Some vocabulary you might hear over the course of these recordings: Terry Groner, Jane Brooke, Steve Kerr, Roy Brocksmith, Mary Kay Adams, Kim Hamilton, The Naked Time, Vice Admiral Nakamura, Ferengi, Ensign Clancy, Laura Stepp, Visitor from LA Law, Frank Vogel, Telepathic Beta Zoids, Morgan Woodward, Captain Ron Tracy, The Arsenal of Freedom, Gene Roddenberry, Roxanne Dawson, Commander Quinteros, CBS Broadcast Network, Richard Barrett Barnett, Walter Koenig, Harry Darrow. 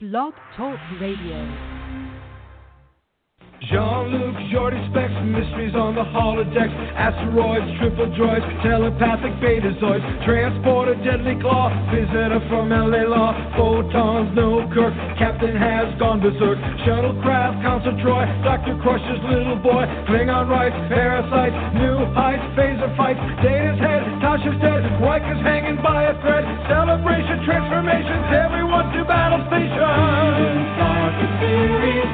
Blog Talk Radio. Jean-Luc, Jordy Specs, mysteries on the holodecks, asteroids, triple droids, telepathic beta zoids, transporter, deadly claw, visitor from LA Law, photons, no Kirk, captain has gone berserk, shuttlecraft, Council Troy, Dr. Crusher's little boy, Klingon Rice, parasites, new heights, phaser fights, Data's head, Tasha's dead, Quikers hanging by a thread, celebration, transformations, everyone to battle station! Darker theories.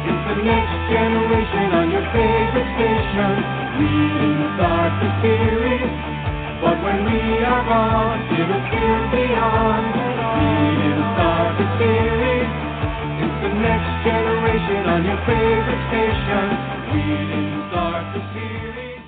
It's the next generation on your favorite station. Reading the darkest theories, but when we are gone, it'll feel beyond. Reading the darkest theories. It's the next generation on your favorite station. Reading the darkest theories.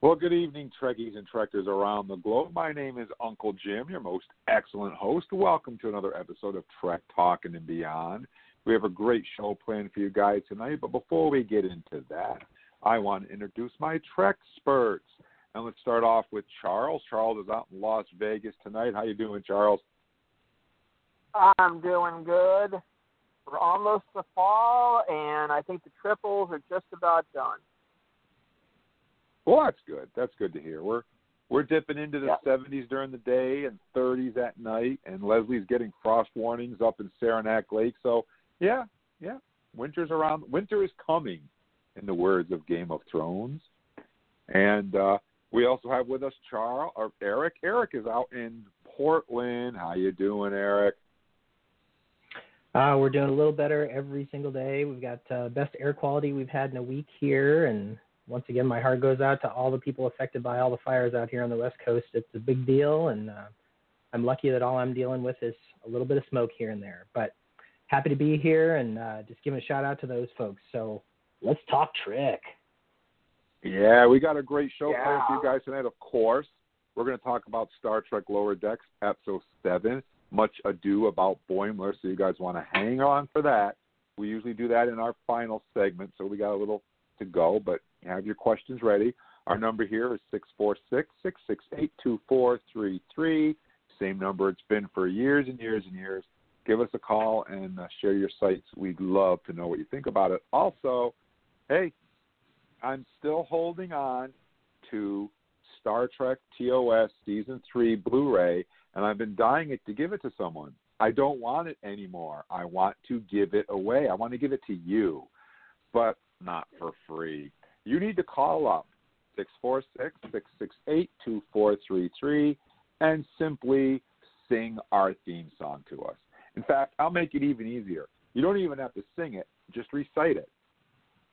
Well, good evening, Trekkies and Trekkers around the globe. My name is Uncle Jim, your most excellent host. Welcome to another episode of Trek Talkin' and Beyond. We have a great show planned for you guys tonight, but before we get into that, I want to introduce my Trexperts. And let's start off with Charles. Charles is out in Las Vegas tonight. How you doing, Charles? I'm doing good. We're almost to fall, and I think the triples are just about done. Well, that's good. That's good to hear. We're dipping into the 70s during the day and 30s at night, and Leslie's getting frost warnings up in Saranac Lake, so yeah. Winter's around. Winter is coming, in the words of Game of Thrones. And we also have with us Charles or Eric. Eric is out in Portland. How you doing, Eric? We're doing a little better every single day. We've got best air quality we've had in a week here. And once again, my heart goes out to all the people affected by all the fires out here on the West Coast. It's a big deal, and I'm lucky that all I'm dealing with is a little bit of smoke here and there. But happy to be here and just giving a shout-out to those folks. So let's talk Trek. Yeah, we got a great show planned for you guys tonight, of course. We're going to talk about Star Trek Lower Decks, Episode 7, Much Ado About Boimler, so you guys want to hang on for that. We usually do that in our final segment, so we got a little to go, but have your questions ready. Our number here is 646-668-2433. Same number it's been for years and years and years. Give us a call and share your sites. We'd love to know what you think about it. Also, hey, I'm still holding on to Star Trek TOS Season 3 Blu-ray, and I've been dying to give it to someone. I don't want it anymore. I want to give it away. I want to give it to you, but not for free. You need to call up 646-668-2433 and simply sing our theme song to us. In fact, I'll make it even easier. You don't even have to sing it. Just recite it.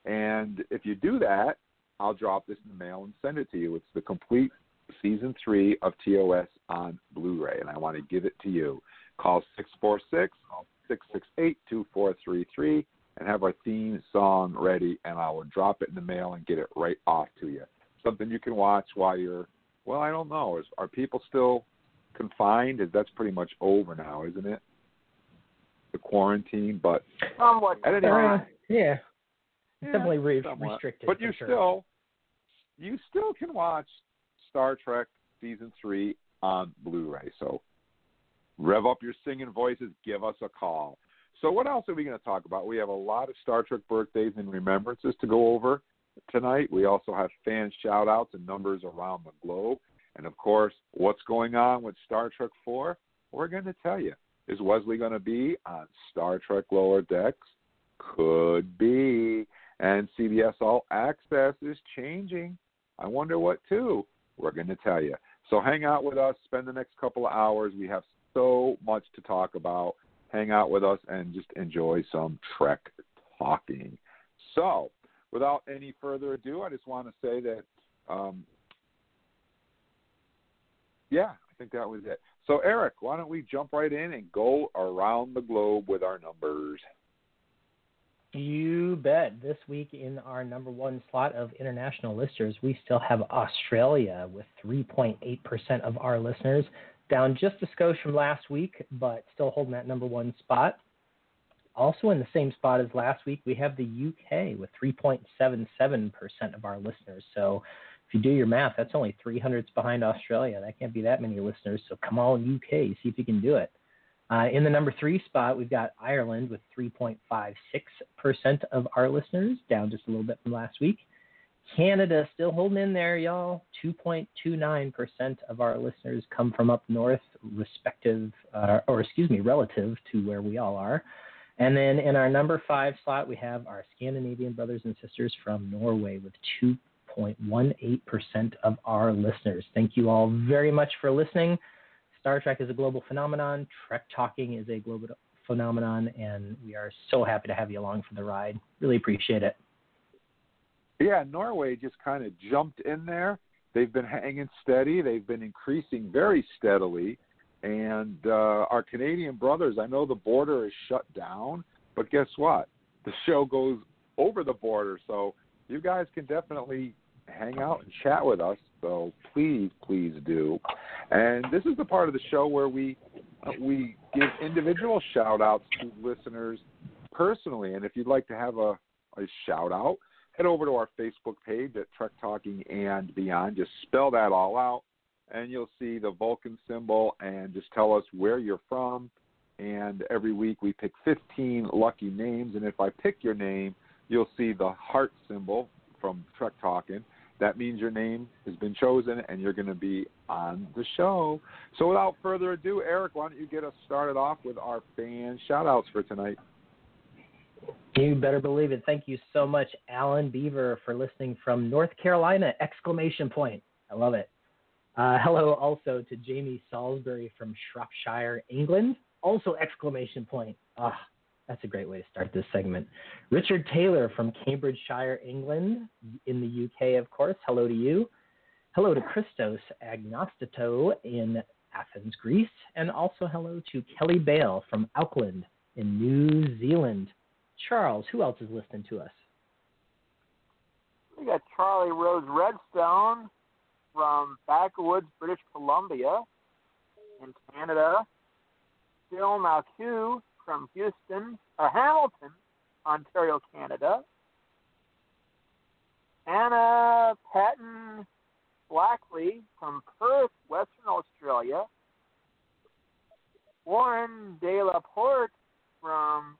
And if you do that, I'll drop this in the mail and send it to you. It's the complete Season 3 of TOS on Blu-ray, and I want to give it to you. Call 646-668-2433 and have our theme song ready, and I will drop it in the mail and get it right off to you. Something you can watch while you're, well, I don't know. Are people still confined? That's pretty much over now, isn't it? The quarantine, but at any rate, it's definitely restricted. But you still can watch Star Trek Season 3 on Blu-ray. So rev up your singing voices. Give us a call. So what else are we going to talk about? We have a lot of Star Trek birthdays and remembrances to go over tonight. We also have fan shout-outs and numbers around the globe. And, of course, what's going on with Star Trek 4? We're going to tell you. Is Wesley going to be on Star Trek Lower Decks? Could be. And CBS All Access is changing. I wonder what, too. We're going to tell you. So hang out with us. Spend the next couple of hours. We have so much to talk about. Hang out with us and just enjoy some Trek talking. So without any further ado, I just want to say that, I think that was it. So, Eric, why don't we jump right in and go around the globe with our numbers? You bet. This week in our number one slot of international listeners, we still have Australia with 3.8% of our listeners, down just a skosh from last week, but still holding that number one spot. Also in the same spot as last week, we have the UK with 3.77% of our listeners. So, if you do your math, that's only 300s behind Australia. That can't be that many listeners, so come on, UK, see if you can do it. In the number 3 spot, we've got Ireland with 3.56% of our listeners, down just a little bit from last week. Canada still holding in there, y'all. 2.29% of our listeners come from up north, relative to where we all are. And then in our number 5 slot, we have our Scandinavian brothers and sisters from Norway with 2.18% of our listeners. Thank you all very much for listening. Star Trek is a global phenomenon. Trek Talking is a global phenomenon, and we are so happy to have you along for the ride. Really appreciate it. Yeah, Norway just kind of jumped in there. They've been hanging steady. They've been increasing very steadily. And our Canadian brothers, I know the border is shut down, but guess what? The show goes over the border, so you guys can definitely hang out and chat with us. So please, please do. And this is the part of the show where we give individual shout-outs to listeners personally. And if you'd like to have a shout-out, head over to our Facebook page at Trek Talking and Beyond. Just spell that all out, and you'll see the Vulcan symbol, and just tell us where you're from. And every week we pick 15 lucky names, and if I pick your name, you'll see the heart symbol from Trek Talking. That means your name has been chosen, and you're going to be on the show. So without further ado, Eric, why don't you get us started off with our fan shout-outs for tonight? You better believe it. Thank you so much, Alan Beaver, for listening from North Carolina, ! I love it. Hello also to Jamie Salisbury from Shropshire, England, also ! Ah, that's a great way to start this segment. Richard Taylor from Cambridgeshire, England, in the UK, of course. Hello to you. Hello to Christos Agnostito in Athens, Greece, and also hello to Kelly Bale from Auckland in New Zealand. Charles, who else is listening to us? We got Charlie Rose Redstone from Backwoods, British Columbia, in Canada. Phil Malcu from Hamilton, Ontario, Canada. Anna Patton Blackley from Perth, Western Australia. Warren De La Porte from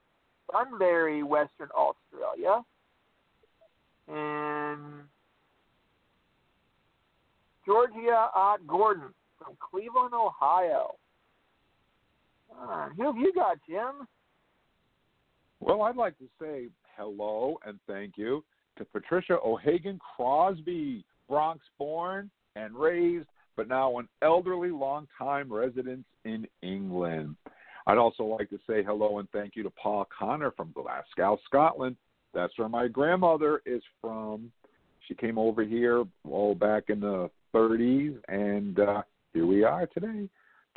Bunbury, Western Australia, and Georgia Ott Gordon from Cleveland, Ohio. Who have you got, Jim? Well, I'd like to say hello and thank you to Patricia O'Hagan Crosby, Bronx-born and raised, but now an elderly long-time resident in England. I'd also like to say hello and thank you to Paul Connor from Glasgow, Scotland. That's where my grandmother is from. She came over here back in the 30s, and here we are today.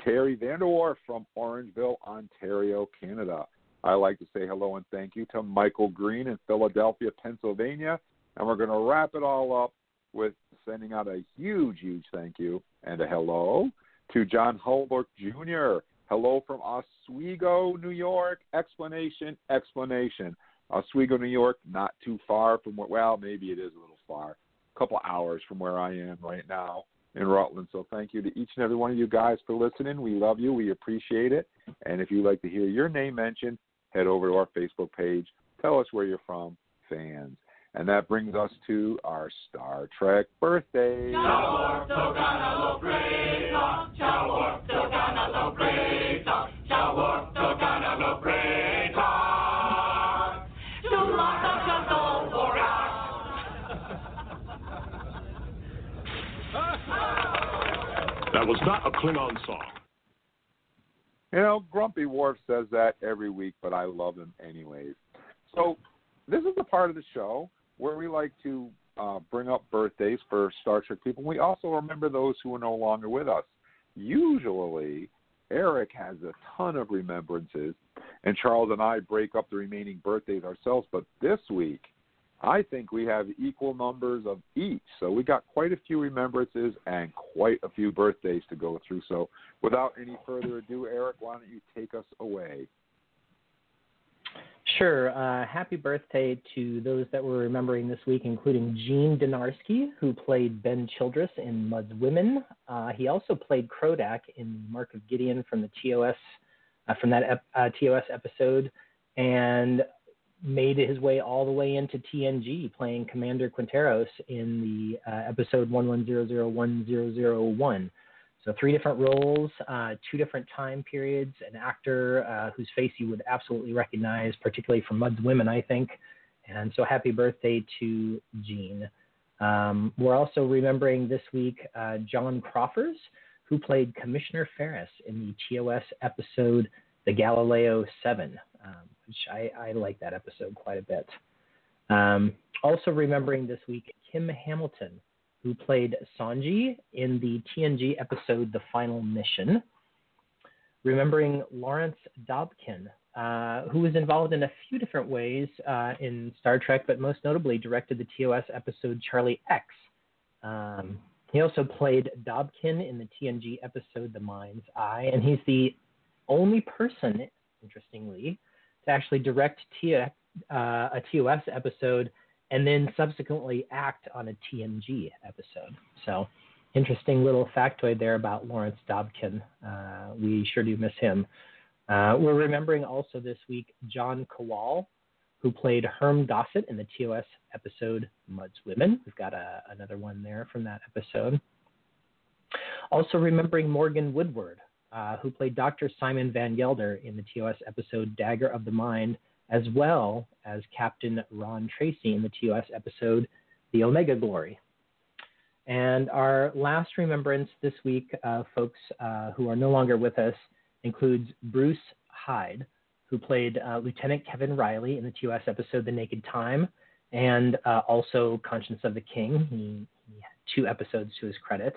Terry Vanderwerf from Orangeville, Ontario, Canada. I'd like to say hello and thank you to Michael Green in Philadelphia, Pennsylvania. And we're going to wrap it all up with sending out a huge, huge thank you and a hello to John Holbrook Jr. Hello from Oswego, New York. Explanation. Oswego, New York, not too far from where, well, maybe it is a little far, a couple hours from where I am right now in Rutland. So thank you to each and every one of you guys for listening. We love you. We appreciate it. And if you'd like to hear your name mentioned, head over to our Facebook page. Tell us where you're from, fans. And that brings us to our Star Trek birthday. That was not a Klingon song. You know, Grumpy Worf says that every week, but I love him anyways. So this is the part of the show where we like to bring up birthdays for Star Trek people. We also remember those who are no longer with us. Usually, Eric has a ton of remembrances, and Charles and I break up the remaining birthdays ourselves. But this week, I think we have equal numbers of each. So we got quite a few remembrances and quite a few birthdays to go through. So without any further ado, Eric, why don't you take us away? Sure. Happy birthday to those that we're remembering this week, including Gene Dornarsky, who played Ben Childress in Mudd's Women. He also played Krodak in Mark of Gideon from the TOS from that TOS episode, and made his way all the way into TNG, playing Commander Quinteros in the episode 11001001. So 3 different roles, 2 different time periods, an actor whose face you would absolutely recognize, particularly from Mudd's Women, I think. And so happy birthday to Gene. We're also remembering this week John Crawfers, who played Commissioner Ferris in the TOS episode The Galileo Seven, which I like that episode quite a bit. Also remembering this week Kim Hamilton, who played Sanji in the TNG episode The Final Mission. Remembering Lawrence Dobkin, who was involved in a few different ways in Star Trek, but most notably directed the TOS episode Charlie X. He also played Dobkin in the TNG episode The Mind's Eye, and he's the only person, interestingly, to actually direct a TOS episode and then subsequently act on a TNG episode. So, interesting little factoid there about Lawrence Dobkin. We sure do miss him. We're remembering also this week John Kowal, who played Herm Gossett in the TOS episode Mudd's Women. We've got another one there from that episode. Also remembering Morgan Woodward, who played Dr. Simon Van Gelder in the TOS episode Dagger of the Mind, as well as Captain Ron Tracy in the TOS episode The Omega Glory. And our last remembrance this week, folks who are no longer with us, includes Bruce Hyde, who played Lieutenant Kevin Riley in the TOS episode The Naked Time, and also Conscience of the King. He had 2 episodes to his credit.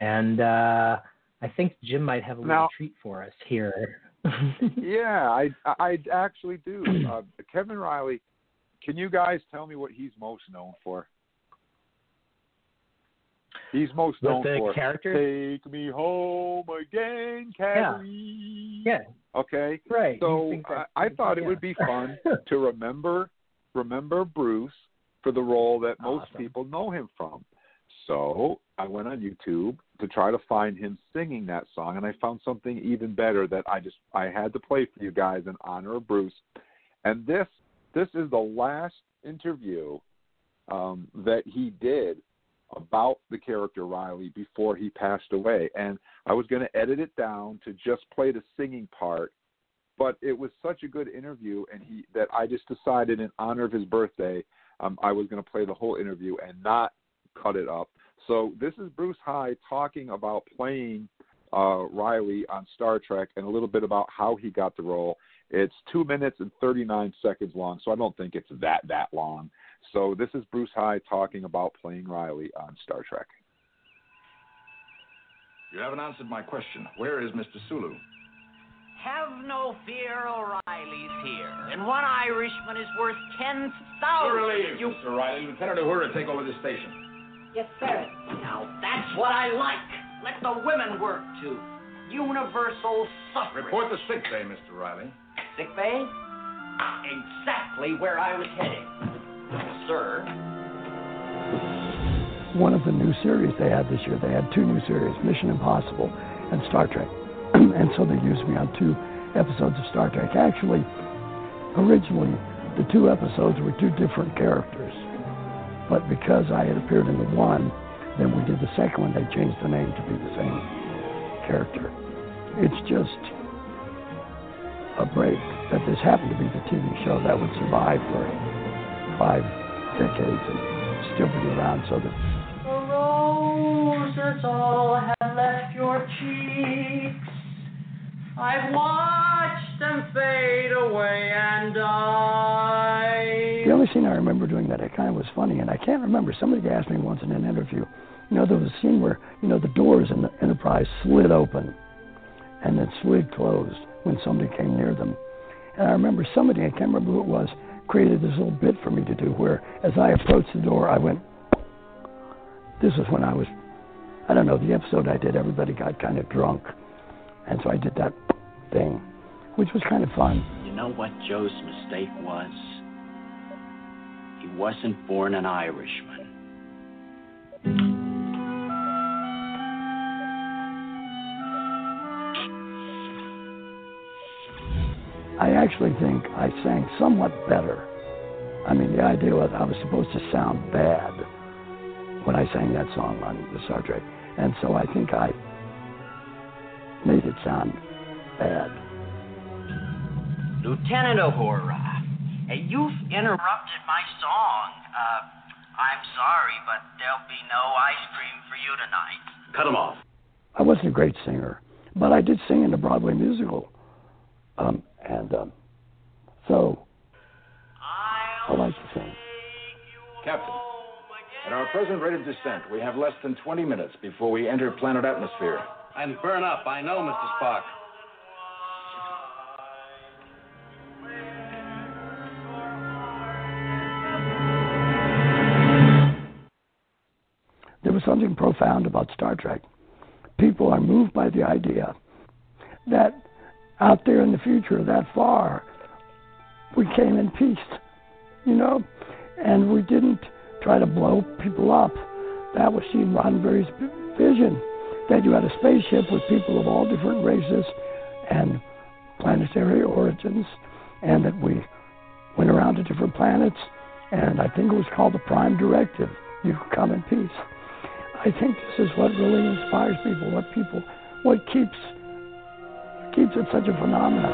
And I think Jim might have a little treat for us here. Yeah, I actually do. Kevin Riley, can you guys tell me what he's most known for? He's most known for character? Take Me Home Again, Carrie. Yeah. Okay. Right. So I thought it would be fun to remember Bruce for the role that most people know him from. So I went on YouTube to try to find him singing that song, and I found something even better that I had to play for you guys in honor of Bruce. And this is the last interview that he did about the character Riley before he passed away. And I was going to edit it down to just play the singing part, but it was such a good interview and that I just decided in honor of his birthday, I was going to play the whole interview and not cut it up. So this is Bruce Hyde talking about playing Riley on Star Trek and a little bit about how he got the role. It's 2 minutes and 39 seconds long, so I don't think it's that long. So this is Bruce Hyde talking about playing Riley on Star Trek. You haven't answered my question. Where is Mr. Sulu? Have no fear, O'Reilly's here. And one Irishman is worth 10,000. Early, Mr. O'Reilly. Lieutenant Uhura, take over the station. Yes, sir. Now, that's what I like. Let the women work, too. Universal suffrage. Report the sick bay, Mr. Riley. Sick bay? Exactly where I was heading. Sir. One of the new series they had this year, they had 2 new series, Mission Impossible and Star Trek. And so they used me on 2 episodes of Star Trek. Actually, originally, the 2 episodes were 2 different characters. But because I had appeared in the one, then we did the second one, they changed the name to be the same character. It's just a break that this happened to be the TV show that would survive for 5 decades and still be around, so that the roses all have left your cheeks. I've watched them fade away and die. The only scene I remember doing that it kind of was funny, and I can't remember. Somebody asked me once in an interview, there was a scene where, the doors in the Enterprise slid open and then slid closed when somebody came near them. And I remember somebody, I can't remember who it was, created this little bit for me to do where as I approached the door I went, this is when I was, the episode I did, everybody got kind of drunk, and so I did that thing, which was kind of fun. You know what Joe's mistake was? He wasn't born an Irishman. I actually think I sang somewhat better. I mean, the idea was I was supposed to sound bad when I sang that song on the Star Trek. And so I think I made it sound bad. Lieutenant O'Hora, you've interrupted my song. I'm sorry, but there'll be no ice cream for you tonight. Cut him off. I wasn't a great singer, but I did sing in the Broadway musical. So I like to sing. Captain, at our present rate of descent, we have less than 20 minutes before we enter planet atmosphere. And burn up, I know, Mr. Spock. There was something profound about Star Trek. People are moved by the idea that out there in the future, that far, we came in peace, you know, and we didn't try to blow people up. That was Gene Roddenberry's vision, that you had a spaceship with people of all different races and planetary origins, and that we went around to different planets, and I think it was called the Prime Directive. You could come in peace. I think this is what really inspires people, what keeps it such a phenomenon.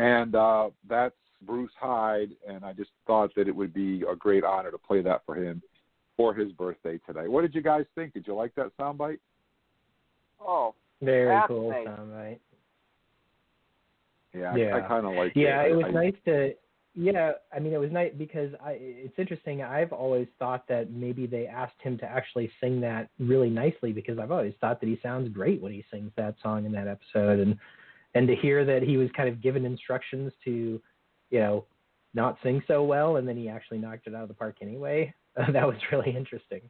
And that's Bruce Hyde, and I just thought that it would be a great honor to play that for him for his birthday today. What did you guys think? Did you like that soundbite? Oh, very cool soundbite. Yeah. I kind of liked it. Yeah, it was nice to. Yeah, I mean, it was nice because it's interesting. I've always thought that maybe they asked him to actually sing that really nicely, because I've always thought that he sounds great when he sings that song in that episode, and to hear that he was kind of given instructions to, you know, not sing so well, and then he actually knocked it out of the park anyway. That was really interesting.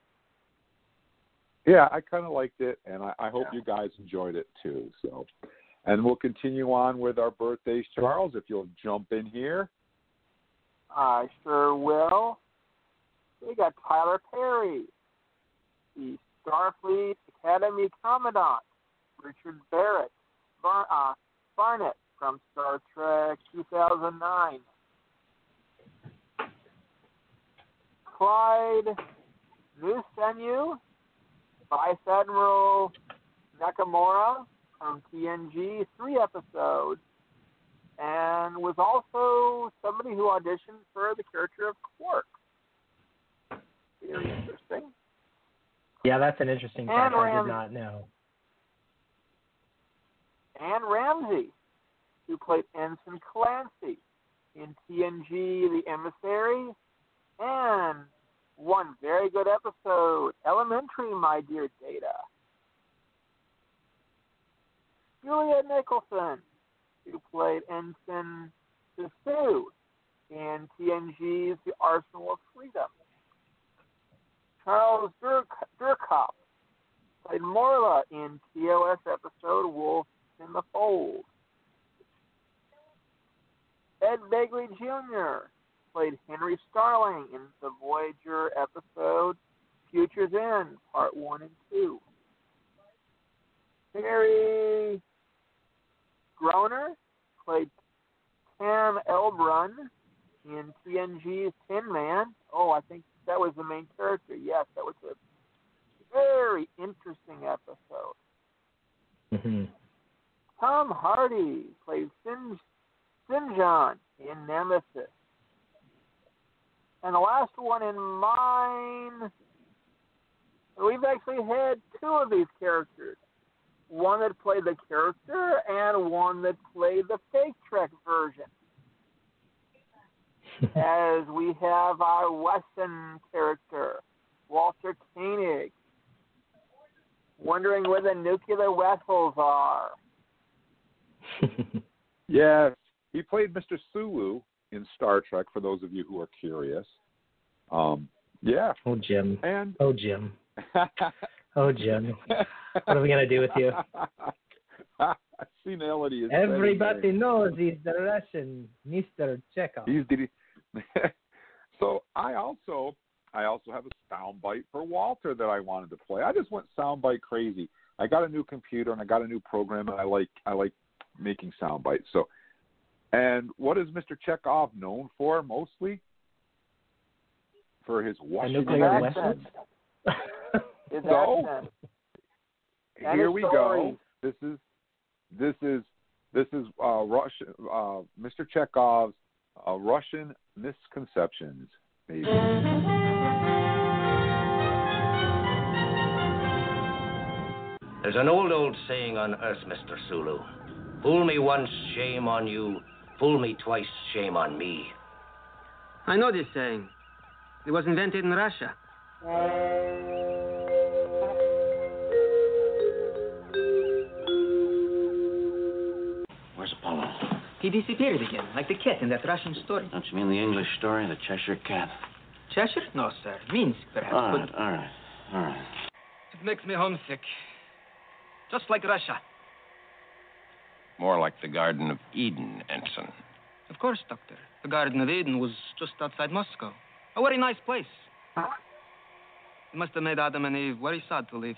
Yeah, I kind of liked it, and I hope you guys enjoyed it too. So, and we'll continue on with our birthdays. Charles, if you'll jump in here. I sure will. We got Tyler Perry, the Starfleet Academy Commandant, Richard Barrett, Barnett from Star Trek 2009. Clyde Musenyu, Vice Admiral Nakamura from TNG, 3 episodes, and was also somebody who auditioned for the character of Quark. Very interesting. Yeah, that's an interesting fact I did not know. Ann Ramsey, who played Ensign Clancy in TNG, The Emissary, and one very good episode, Elementary, My Dear Data. Julia Nicholson, who played Ensign Sisu in TNG's The Arsenal of Freedom. Charles Durkop played Morla in TOS episode Wolf in the Fold. Ed Begley Jr. played Henry Starling in the Voyager episode Future's End, Part 1 and 2. Terry Groner played Tam Elbrun in TNG's Tin Man. Oh, I think that was the main character. Yes, that was a very interesting episode. Mm-hmm. Tom Hardy played Sinjan in Nemesis. And the last one in mine, we've actually had 2 of these characters. One that played the character and one that played the fake Trek version. As we have our Wesson character, Walter Koenig, wondering where the nuclear vessels are. Yes, he played Mr. Sulu in Star Trek, for those of you who are curious. Yeah. Oh, Jim. Oh, Jim. What are we going to do with you? Senility is everybody knows he's the Russian Mr. Chekhov. So I also have a soundbite for Walter that I wanted to play. I just went soundbite crazy. I got a new computer and I got a new program, and I like making soundbites. So, and what is Mr. Chekhov known for mostly? For his Washington accent. So here we go. This is Russian Mr. Chekhov's Russian misconceptions, maybe. There's an old saying on Earth, Mr. Sulu. Fool me once, shame on you. Fool me twice, shame on me. I know this saying. It was invented in Russia. Where's Apollo? He disappeared again, like the cat in that Russian story. Don't you mean the English story, the Cheshire Cat? Cheshire? No, sir. Minsk, perhaps. All right. It makes me homesick. Just like Russia. More like the Garden of Eden, Ensign. Of course, Doctor. The Garden of Eden was just outside Moscow. A very nice place. It must have made Adam and Eve very sad to leave.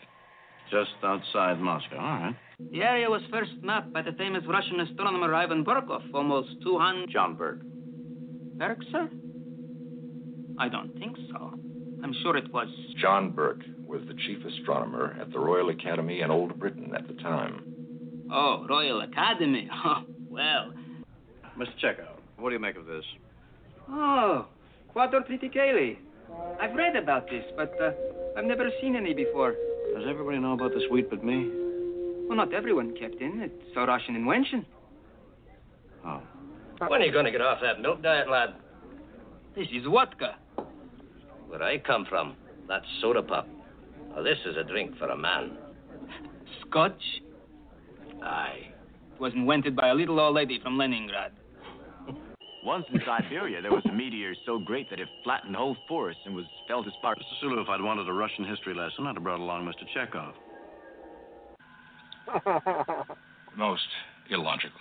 Just outside Moscow, all right. The area was first mapped by the famous Russian astronomer Ivan Bergov almost 200... John Berg. Berg, sir? I don't think so. I'm sure it was... John Berg was the chief astronomer at the Royal Academy in Old Britain at the time. Oh, Royal Academy. Oh, well. Mr. Chekhov, what do you make of this? Oh, quadriticale. I've read about this, but I've never seen any before. Does everybody know about this wheat but me? Well, not everyone, Captain. It's a Russian invention. Oh. When are you going to get off that milk diet, lad? This is vodka. Where I come from, that's soda pop. Now, this is a drink for a man. Scotch? Aye. It was invented by a little old lady from Leningrad. Once in Siberia, there was a meteor so great that it flattened whole forests and was felt as sparks. Mr. Sulu, if I'd wanted a Russian history lesson, I'd have brought along Mr. Chekhov. Most illogical.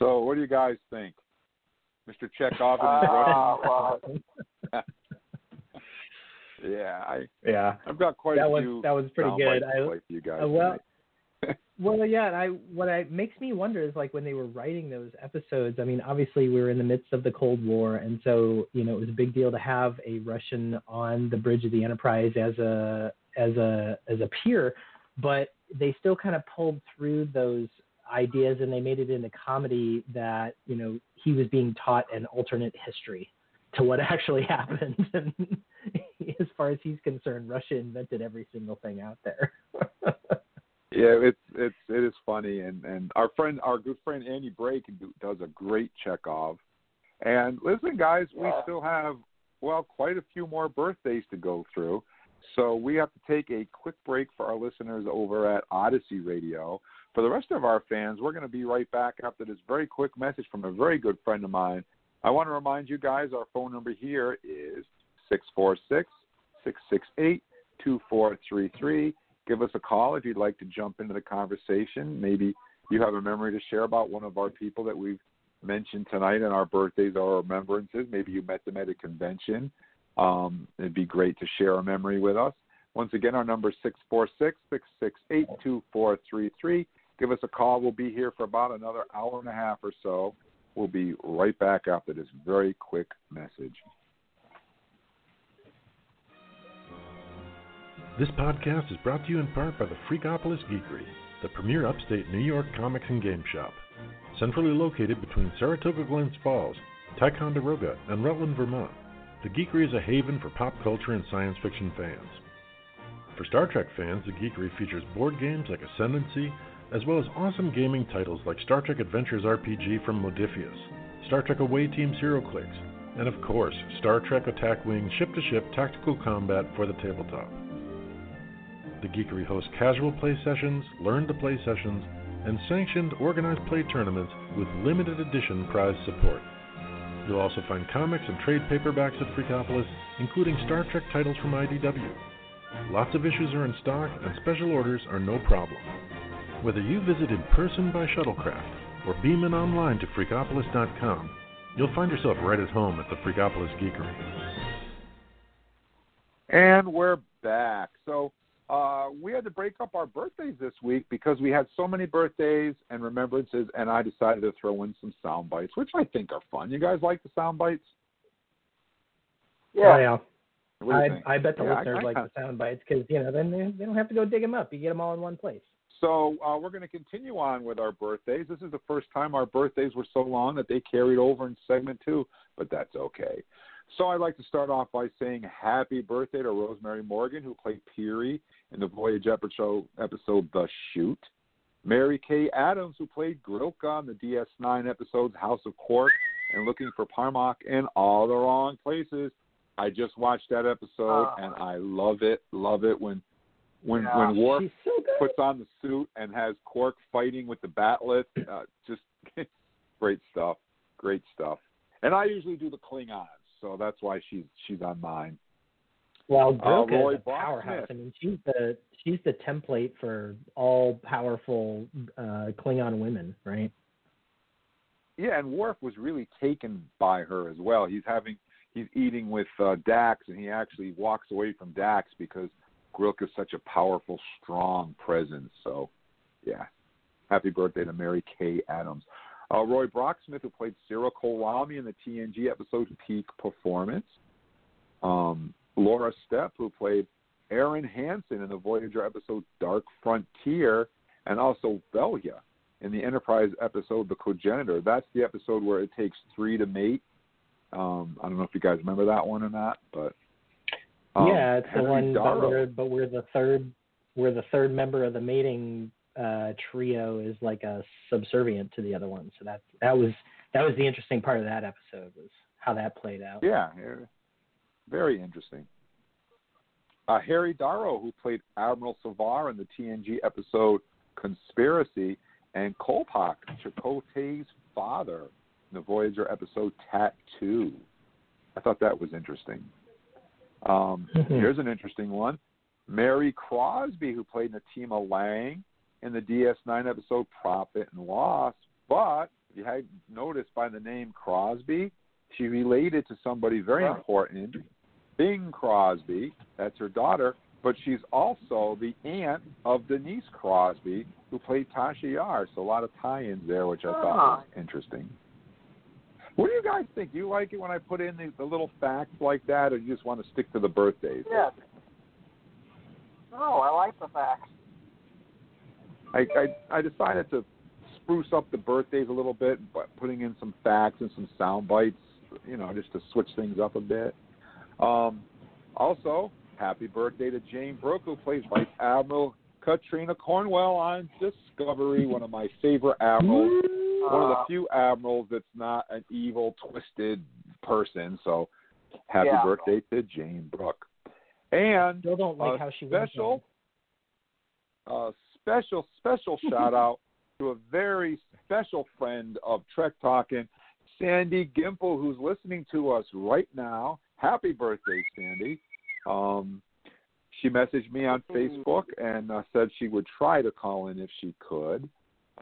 So, what do you guys think? Mr. Chekhov and Russian. Yeah. I've got quite a few. That was pretty good. What makes me wonder is like when they were writing those episodes. I mean, obviously we were in the midst of the Cold War, and so it was a big deal to have a Russian on the bridge of the Enterprise as a peer. But they still kind of pulled through those ideas, and they made it into comedy that he was being taught an alternate history to what actually happened. And as far as he's concerned, Russia invented every single thing out there. It is funny, and our good friend Andy Bray does a great Chekhov. And listen, guys, we still have quite a few more birthdays to go through, so we have to take a quick break for our listeners over at Odyssey Radio. For the rest of our fans, we're going to be right back after this very quick message from a very good friend of mine. I want to remind you guys our phone number here is 646-668-2433. Give us a call if you'd like to jump into the conversation. Maybe you have a memory to share about one of our people that we've mentioned tonight in our birthdays or remembrances. Maybe you met them at a convention. It'd be great to share a memory with us. Once again, our number is 646-668-2433. Give us a call. We'll be here for about another hour and a half or so. We'll be right back after this very quick message. This podcast is brought to you in part by the Freakopolis Geekery, the premier upstate New York comics and game shop. Centrally located between Saratoga Glens Falls, Ticonderoga, and Rutland, Vermont, the Geekery is a haven for pop culture and science fiction fans. For Star Trek fans, the Geekery features board games like Ascendancy, as well as awesome gaming titles like Star Trek Adventures RPG from Modiphius, Star Trek Away Team's HeroClix, and of course, Star Trek Attack Wing ship-to-ship tactical combat for the tabletop. The Geekery hosts casual play sessions, learn-to-play sessions, and sanctioned organized play tournaments with limited edition prize support. You'll also find comics and trade paperbacks at Freakopolis, including Star Trek titles from IDW. Lots of issues are in stock, and special orders are no problem. Whether you visit in person by shuttlecraft or beam in online to Freakopolis.com, you'll find yourself right at home at the Freakopolis Geekery. And we're back. So we had to break up our birthdays this week because we had so many birthdays and remembrances, and I decided to throw in some sound bites, which I think are fun. You guys like the sound bites? Yeah. I bet the listeners like the sound bites because, you know, then they don't have to go dig them up. You get them all in one place. So we're going to continue on with our birthdays. This is the first time our birthdays were so long that they carried over in segment two, but that's okay. So I'd like to start off by saying happy birthday to Rosemary Morgan, who played Peary in the Voyage episode The Shoot. Mary Kay Adams, who played Grilka on the DS9 episodes House of Cork and Looking for Parmak in All the Wrong Places. I just watched that episode, and I love it when Worf puts on the suit and has Quark fighting with the Batleth. Just great stuff. And I usually do the Klingons, so that's why she's on mine. Well, Grilka is a powerhouse. I mean, she's the template for all powerful Klingon women, right? Yeah, and Worf was really taken by her as well. He's eating with Dax, and he actually walks away from Dax because Grilka's such a powerful, strong presence. So, yeah, happy birthday to Mary Kay Adams. Roy Brocksmith, who played Sarah Kohlrami in the TNG episode Peak Performance. Laura Stepp, who played Aaron Hansen in the Voyager episode Dark Frontier, and also Velia in the Enterprise episode The Cogenitor. That's the episode where it takes three to mate. I don't know if you guys remember that one or not, but yeah, it's Henry the one. But we're the third member of the mating trio is like a subservient to the other one. So that was the interesting part of that episode was how that played out. Yeah, very interesting. Harry Darrow, who played Admiral Savar in the TNG episode Conspiracy, and Kolpak, Chakotay's father, the Voyager episode Tattoo. I thought that was interesting. Here's an interesting one. Mary Crosby, who played Natima Lang in the DS9 episode Prophet and Lost, but if you had noticed by the name Crosby, she related to somebody very important, Bing Crosby. That's her daughter, but she's also the aunt of Denise Crosby, who played Tasha Yar. So a lot of tie-ins there, which I thought was interesting. What do you guys think? Do you like it when I put in the little facts like that, or do you just want to stick to the birthdays? Yeah. No, I like the facts. I decided to spruce up the birthdays a little bit by putting in some facts and some sound bites, you know, just to switch things up a bit. Also, happy birthday to Jane Brooke, who plays Vice Admiral Katrina Cornwell on Discovery, one of my favorite admirals. One of the few admirals that's not an evil, twisted person. So, happy birthday to Jane Brooke. And still don't like how she special shout out to a very special friend of Trek Talkin', Sandy Gimple, who's listening to us right now. Happy birthday, Sandy. She messaged me on Facebook and said she would try to call in if she could.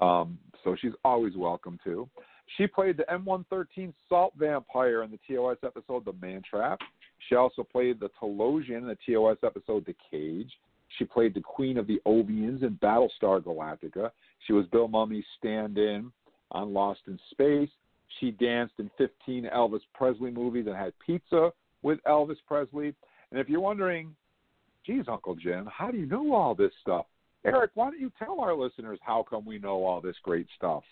So she's always welcome to. She played the M113 Salt Vampire in the TOS episode The Man Trap. She also played the Telosian in the TOS episode The Cage. She played the Queen of the Ovians in Battlestar Galactica. She was Bill Mummy's stand-in on Lost in Space. She danced in 15 Elvis Presley movies and had pizza with Elvis Presley. And if you're wondering, geez, Uncle Jim, how do you know all this stuff? Eric, why don't you tell our listeners how come we know all this great stuff?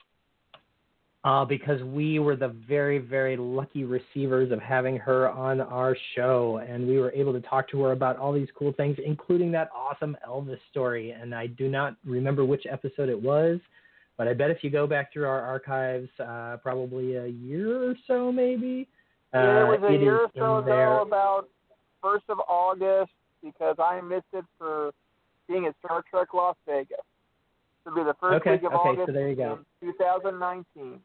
Because we were the very, very lucky receivers of having her on our show, and we were able to talk to her about all these cool things, including that awesome Elvis story. And I do not remember which episode it was, but I bet if you go back through our archives, probably a year or so maybe. Yeah, it was a year or so ago, about 1st of August, because I missed it for being at Star Trek Las Vegas. It'll be the first week of August, so there you go. 2019.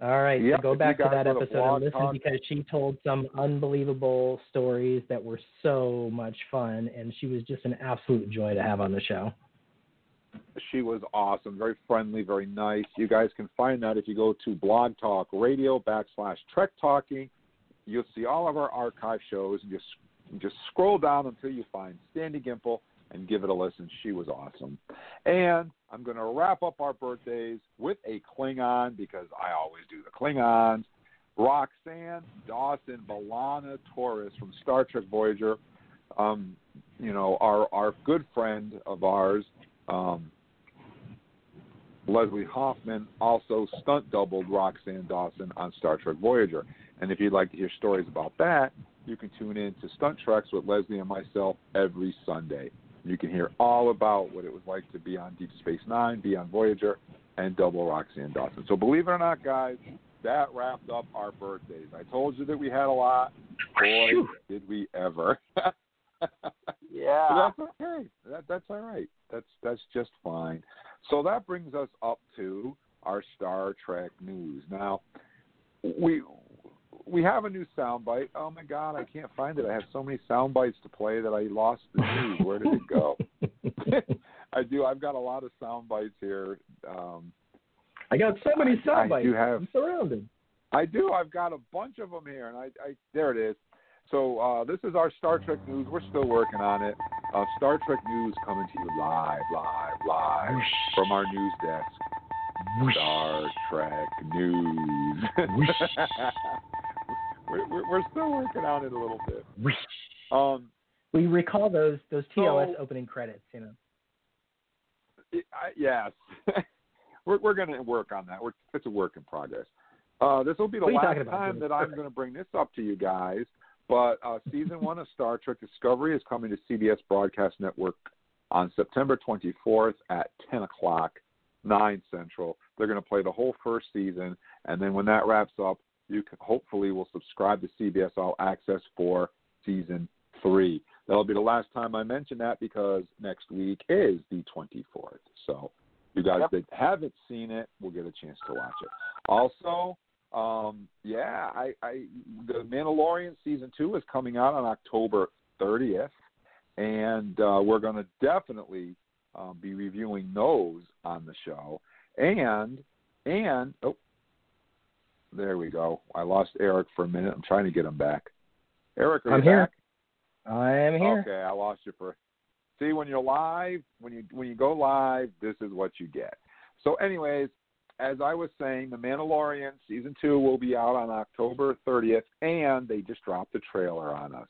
All right, yep, so go back to that episode and listen because she told some unbelievable stories that were so much fun, and she was just an absolute joy to have on the show. She was awesome, very friendly, very nice. You guys can find that if you go to Blog Talk Radio /Trek Talking. You'll see all of our archive shows, and just scroll down until you find Sandy Gimple and give it a listen. She was awesome. And I'm going to wrap up our birthdays with a Klingon because I always do the Klingons. Roxanne Dawson B'Elanna Torres from Star Trek Voyager, our good friend of ours, Leslie Hoffman, also stunt doubled Roxanne Dawson on Star Trek Voyager. And if you'd like to hear stories about that, you can tune in to Stunt Treks with Leslie and myself every Sunday. You can hear all about what it was like to be on Deep Space Nine, be on Voyager, and double Roxanne Dawson. So believe it or not, guys, that wrapped up our birthdays. I told you that we had a lot. Boy, did we ever. Yeah. But that's okay. That's all right. That's just fine. So that brings us up to our Star Trek news. Now, we have a new soundbite. Oh, my God, I can't find it. I have so many soundbites to play that I lost the news. Where did it go? I do. I've got a lot of soundbites here. I got so many soundbites. I'm surrounded. I do. I've got a bunch of them here. And I there it is. So this is our Star Trek news. We're still working on it. Star Trek news coming to you live Whoosh. From our news desk. Whoosh. Star Trek news. We're still working on it a little bit. We recall those TLS opening credits, you know. Yes, we're going to work on that. It's a work in progress. This will be the last time that I'm going to bring this up to you guys. But season 1 of Star Trek Discovery is coming to CBS Broadcast Network on September 24th at 10:00, 9 Central. They're going to play the whole first season, and then when that wraps up, you can hopefully will subscribe to CBS All Access for season 3. That'll be the last time I mention that because next week is the 24th. So you guys that haven't seen it will get a chance to watch it. Also, The Mandalorian season 2 is coming out on October 30th, and we're going to definitely be reviewing those on the show. And there we go. I lost Eric for a minute. I'm trying to get him back. Eric, are you back? I am here. Okay, I lost you for. See, when you're live, when you go live, this is what you get. So, anyways. As I was saying, The Mandalorian Season 2 will be out on October 30th, and they just dropped the trailer on us.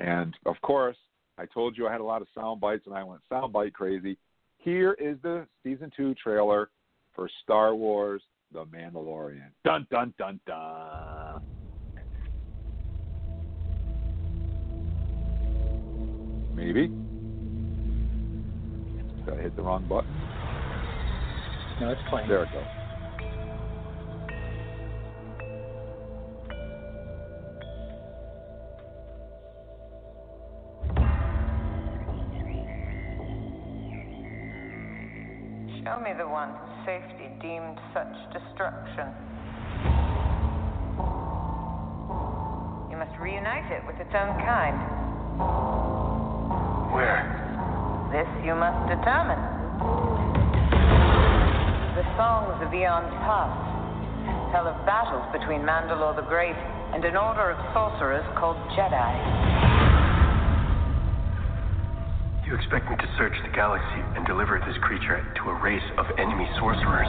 And, of course, I told you I had a lot of sound bites, and I went soundbite crazy. Here is the Season 2 trailer for Star Wars The Mandalorian. Dun, dun, dun, dun. Maybe. Did I hit the wrong button? No, it's playing. There it goes. Show me the one safety deemed such destruction. You must reunite it with its own kind. Where? This you must determine. The songs of eons past tell of battles between Mandalore the Great and an order of sorcerers called Jedi. You expect me to search the galaxy and deliver this creature to a race of enemy sorcerers?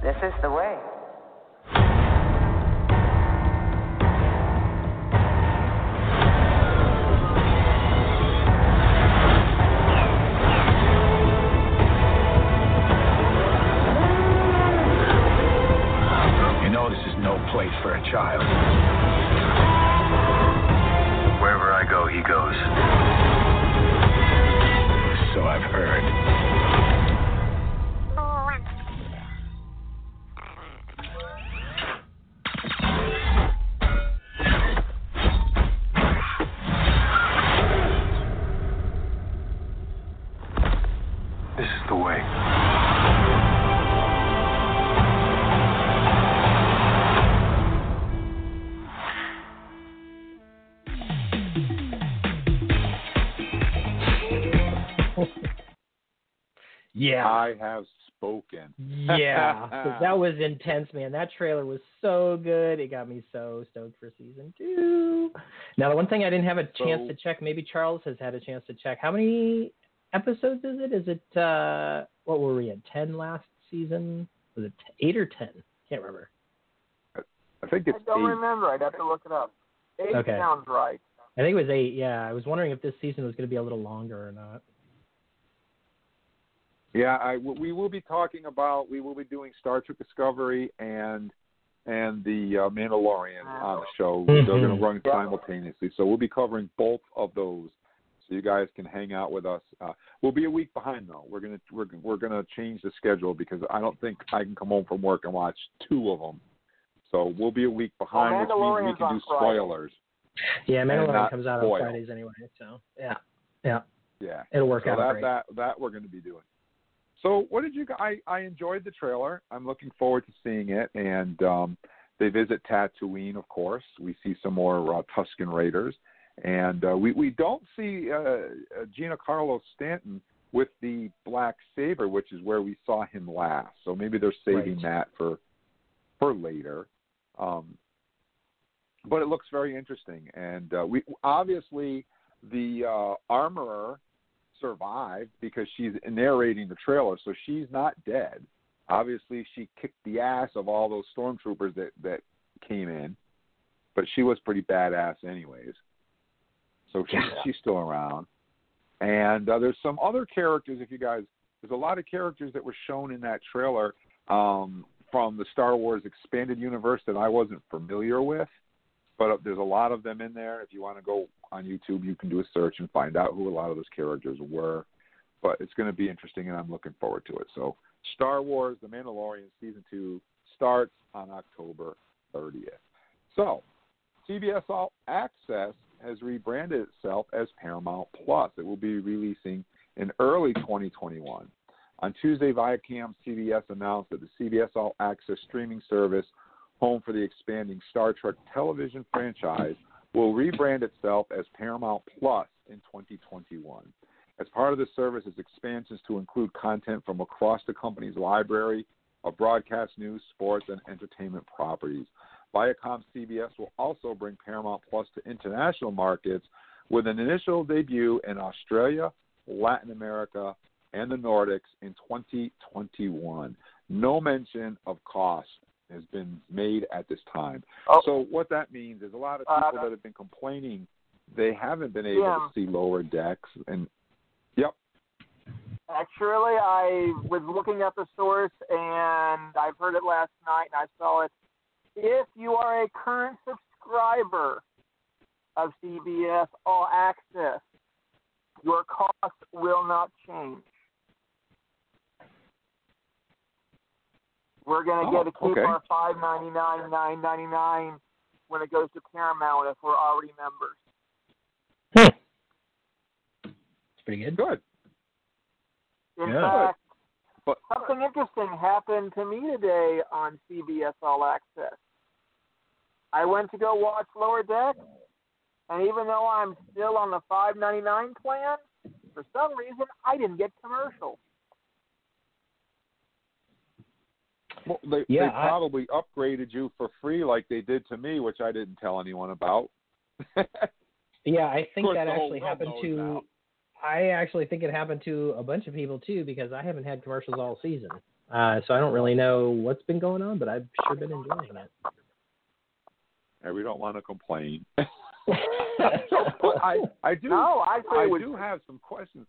This is the way. You know this is no place for a child. He goes. So I've heard. This is the way. Yeah. I have spoken. Yeah. So that was intense, man. That trailer was so good. It got me so stoked for season two. Now, the one thing I didn't have a chance to check, maybe Charles has had a chance to check. How many episodes is it? Is it, what were we at, 10 last season? Was it 8 or 10? Can't remember. I think it's 8. I don't remember. I'd have to look it up. 8 sounds right. I think it was 8, yeah. I was wondering if this season was going to be a little longer or not. Yeah, we will be talking about, we will be doing Star Trek Discovery and the Mandalorian on the show. Mm-hmm. They're going to run simultaneously. So we'll be covering both of those, so you guys can hang out with us. We'll be a week behind though. We're gonna change the schedule because I don't think I can come home from work and watch two of them. So we'll be a week behind, which means we can do spoilers. Yeah, Mandalorian comes out on Fridays anyway. So yeah, it'll work out great. That we're going to be doing. So what did you guys? I enjoyed the trailer. I'm looking forward to seeing it. And they visit Tatooine, of course. We see some more Tusken Raiders, and we don't see Giancarlo Stanton with the black saber, which is where we saw him last. So maybe they're saving that for later. But it looks very interesting, and we obviously the armorer survived because she's narrating the trailer, so she's not dead. Obviously, she kicked the ass of all those stormtroopers that came in, but she was pretty badass anyways. So she's still around, and there's some other characters. If you guys, there's a lot of characters that were shown in that trailer from the Star Wars Expanded Universe that I wasn't familiar with. But there's a lot of them in there. If you want to go on YouTube, you can do a search and find out who a lot of those characters were. But it's going to be interesting, and I'm looking forward to it. So Star Wars, The Mandalorian Season 2 starts on October 30th. So CBS All Access has rebranded itself as Paramount Plus. It will be releasing in early 2021. On Tuesday, Viacom CBS announced that the CBS All Access streaming service, home for the expanding Star Trek television franchise, will rebrand itself as Paramount Plus in 2021. As part of the service's expansions to include content from across the company's library of broadcast news, sports, and entertainment properties. Viacom CBS will also bring Paramount Plus to international markets with an initial debut in Australia, Latin America, and the Nordics in 2021. No mention of cost has been made at this time. So what that means is a lot of people that have been complaining they haven't been able to see Lower Decks. And actually, I was looking at the source, and I've heard it last night, and I saw it. If you are a current subscriber of CBS All Access, your cost will not change. We're going to get to keep our $5.99, $9.99 when it goes to Paramount if we're already members. It's pretty good. Good. In fact, something interesting happened to me today on CBS All Access. I went to go watch Lower Decks, and even though I'm still on the $5.99 plan, for some reason I didn't get commercials. Well, they probably upgraded you for free like they did to me, which I didn't tell anyone about. Yeah, I think that actually happened to now. I actually think it happened to a bunch of people, too, because I haven't had commercials all season. So I don't really know what's been going on, but I've sure been enjoying it. And we don't want to complain. I do have some questions.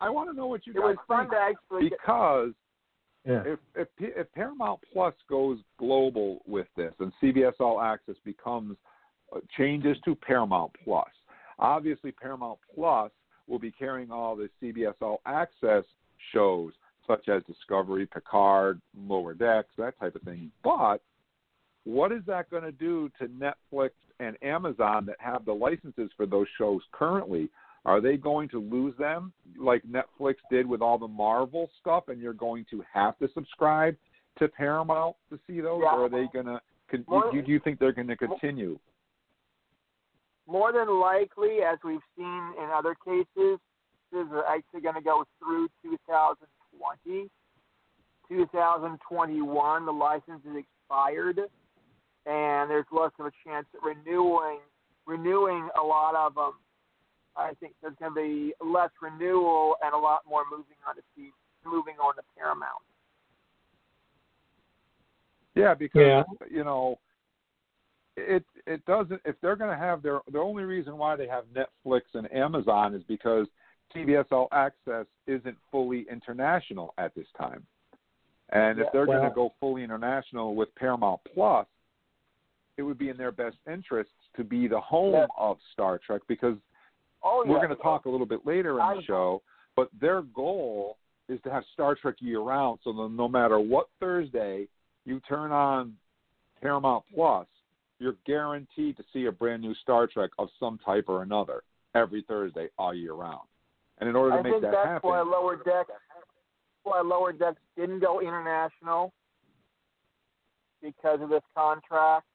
I want to know what you guys think. It was fun to actually If Paramount Plus goes global with this and CBS All Access becomes changes to Paramount Plus, obviously Paramount Plus will be carrying all the CBS All Access shows such as Discovery, Picard, Lower Decks, that type of thing. But what is that going to do to Netflix and Amazon that have the licenses for those shows currently? Are they going to lose them like Netflix did with all the Marvel stuff, and you're going to have to subscribe to Paramount to see those? Yeah. Or are they going to do you think they're going to continue? More than likely, as we've seen in other cases, releases are actually going to go through 2020. 2021, the license is expired, and there's less of a chance at renewing a lot of them. I think there's going to be less renewal and a lot more moving on to Paramount. Yeah, because you know, it doesn't. If they're going to have the only reason why they have Netflix and Amazon is because CBS All Access isn't fully international at this time. And if they're going to go fully international with Paramount Plus, it would be in their best interests to be the home of Star Trek, because we're going to talk a little bit later in the show, but their goal is to have Star Trek year-round, so that no matter what Thursday you turn on Paramount Plus, you're guaranteed to see a brand-new Star Trek of some type or another every Thursday all year-round. And in order to make that happen... I think that's why Lower Decks didn't go international because of this contract.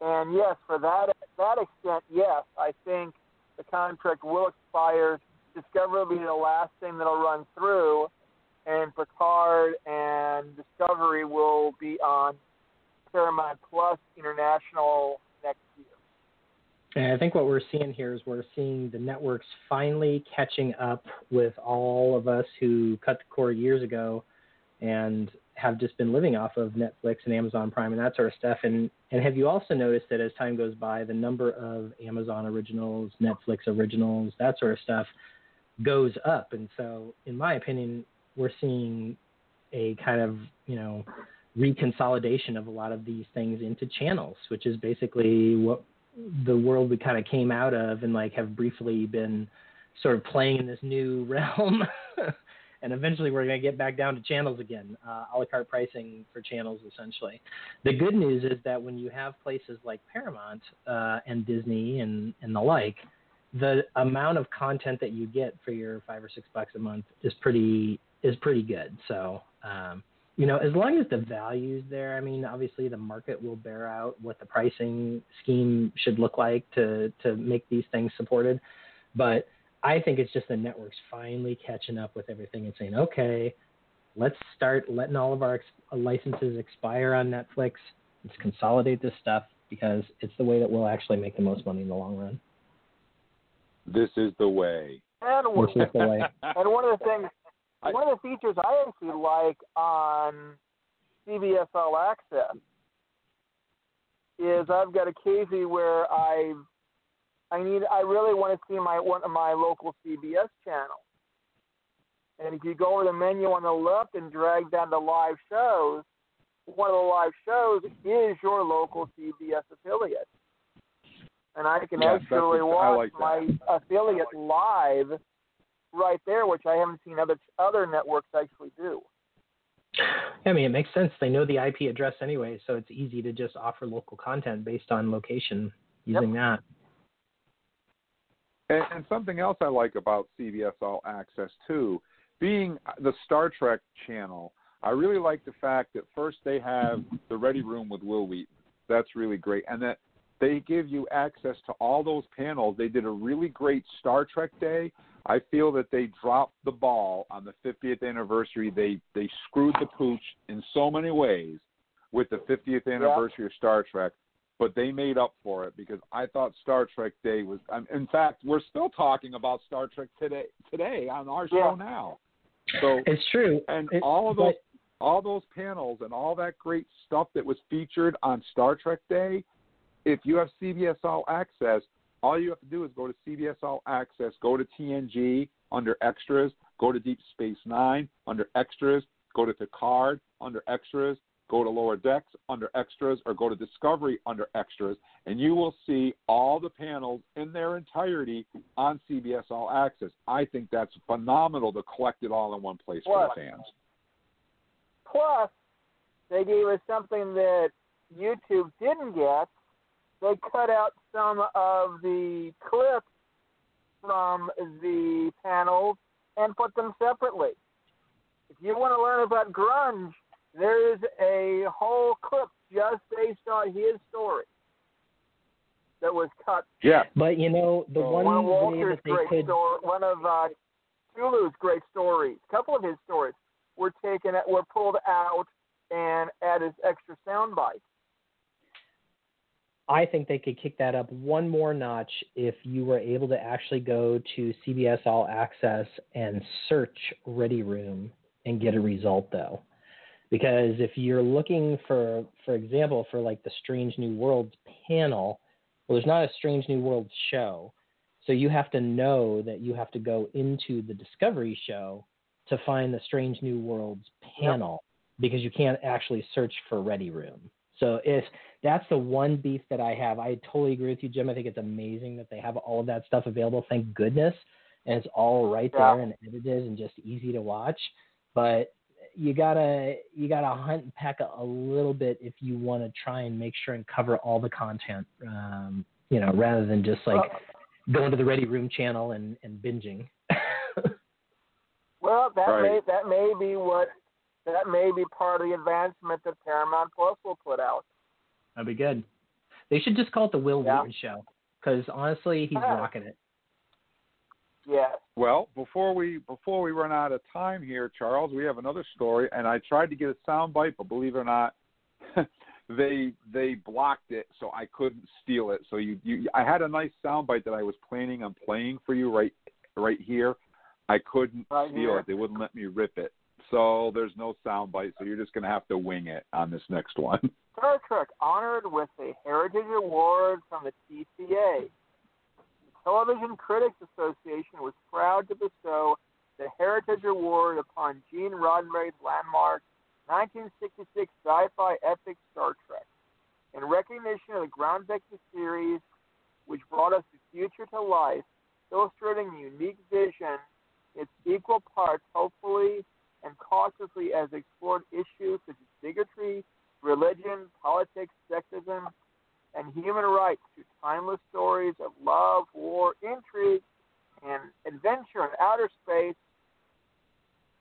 And yes, for that extent, yes, I think the contract will expire. Discovery will be the last thing that will run through, and Picard and Discovery will be on Paramount Plus International next year. And I think what we're seeing here is we're seeing the networks finally catching up with all of us who cut the cord years ago and have just been living off of Netflix and Amazon Prime and that sort of stuff. And have you also noticed that as time goes by, the number of Amazon originals, Netflix originals, that sort of stuff goes up? And so, in my opinion, we're seeing a kind of, reconsolidation of a lot of these things into channels, which is basically what the world we kind of came out of and have briefly been sort of playing in this new realm. And eventually we're going to get back down to channels again, a la carte pricing for channels, essentially. The good news is that when you have places like Paramount and Disney and the like, the amount of content that you get for your $5 or $6 a month is pretty good. So, as long as the value's there, I mean, obviously the market will bear out what the pricing scheme should look like to make these things supported. But I think it's just the networks finally catching up with everything and saying, okay, let's start letting all of our licenses expire on Netflix. Let's consolidate this stuff because it's the way that we'll actually make the most money in the long run. This is the way. And one of the features I actually like on CBS All Access is I've got a KV where I really want to see one of my local CBS channels. And if you go over the menu on the left and drag down to live shows, one of the live shows is your local CBS affiliate. And I can actually watch my affiliate live right there, which I haven't seen other networks actually do. I mean, it makes sense. They know the IP address anyway, so it's easy to just offer local content based on location using that. And something else I like about CBS All Access, too, being the Star Trek channel, I really like the fact that first they have the Ready Room with Will Wheaton. That's really great. And that they give you access to all those panels. They did a really great Star Trek Day. I feel that they dropped the ball on the 50th anniversary. They screwed the pooch in so many ways with the 50th anniversary of Star Trek. But they made up for it because I thought Star Trek Day was. In fact, we're still talking about Star Trek today on our show now. So it's true, and all those panels and all that great stuff that was featured on Star Trek Day. If you have CBS All Access, all you have to do is go to CBS All Access, go to TNG under Extras, go to Deep Space Nine under Extras, go to Picard under Extras. Go to Lower Decks under Extras or go to Discovery under Extras, and you will see all the panels in their entirety on CBS All Access. I think that's phenomenal to collect it all in one place for the fans. Plus, they gave us something that YouTube didn't get. They cut out some of the clips from the panels and put them separately. If you want to learn about grunge, there is a whole clip just based on his story that was cut. Yeah, but the one of Walker's great story, one of Sulu's great stories, a couple of his stories, were taken, were pulled out and added extra sound bites. I think they could kick that up one more notch if you were able to actually go to CBS All Access and search Ready Room and get a result, though. Because if you're looking for example, for like the Strange New Worlds panel, well, there's not a Strange New Worlds show. So you have to know that you have to go into the Discovery show to find the Strange New Worlds panel, because you can't actually search for Ready Room. So if that's the one beef that I have. I totally agree with you, Jim. I think it's amazing that they have all of that stuff available. Thank goodness. And it's all right there and edited and just easy to watch. But you gotta hunt and peck a little bit if you want to try and make sure and cover all the content, rather than just like going to the Ready Room channel and binging. Well, that may be part of the advancement that Paramount Plus will put out. That'd be good. They should just call it the Will Wheaton Show, because honestly, he's rocking it. Yeah. Well, before we run out of time here, Charles, we have another story, and I tried to get a soundbite, but believe it or not, they blocked it, so I couldn't steal it. So I had a nice soundbite that I was planning on playing for you right here. I couldn't steal it. They wouldn't let me rip it. So there's no soundbite, so you're just going to have to wing it on this next one. Star Trek honored with the Heritage Award from the TCA. The Television Critics Association was proud to bestow the Heritage Award upon Gene Roddenberry's landmark 1966 sci-fi epic Star Trek in recognition of the groundbreaking series which brought us the future to life, illustrating the unique vision, its equal parts, hopefully, and cautiously as explored issues such as bigotry, religion, politics, sexism, and human rights through timeless stories of love, war, intrigue, and adventure in outer space.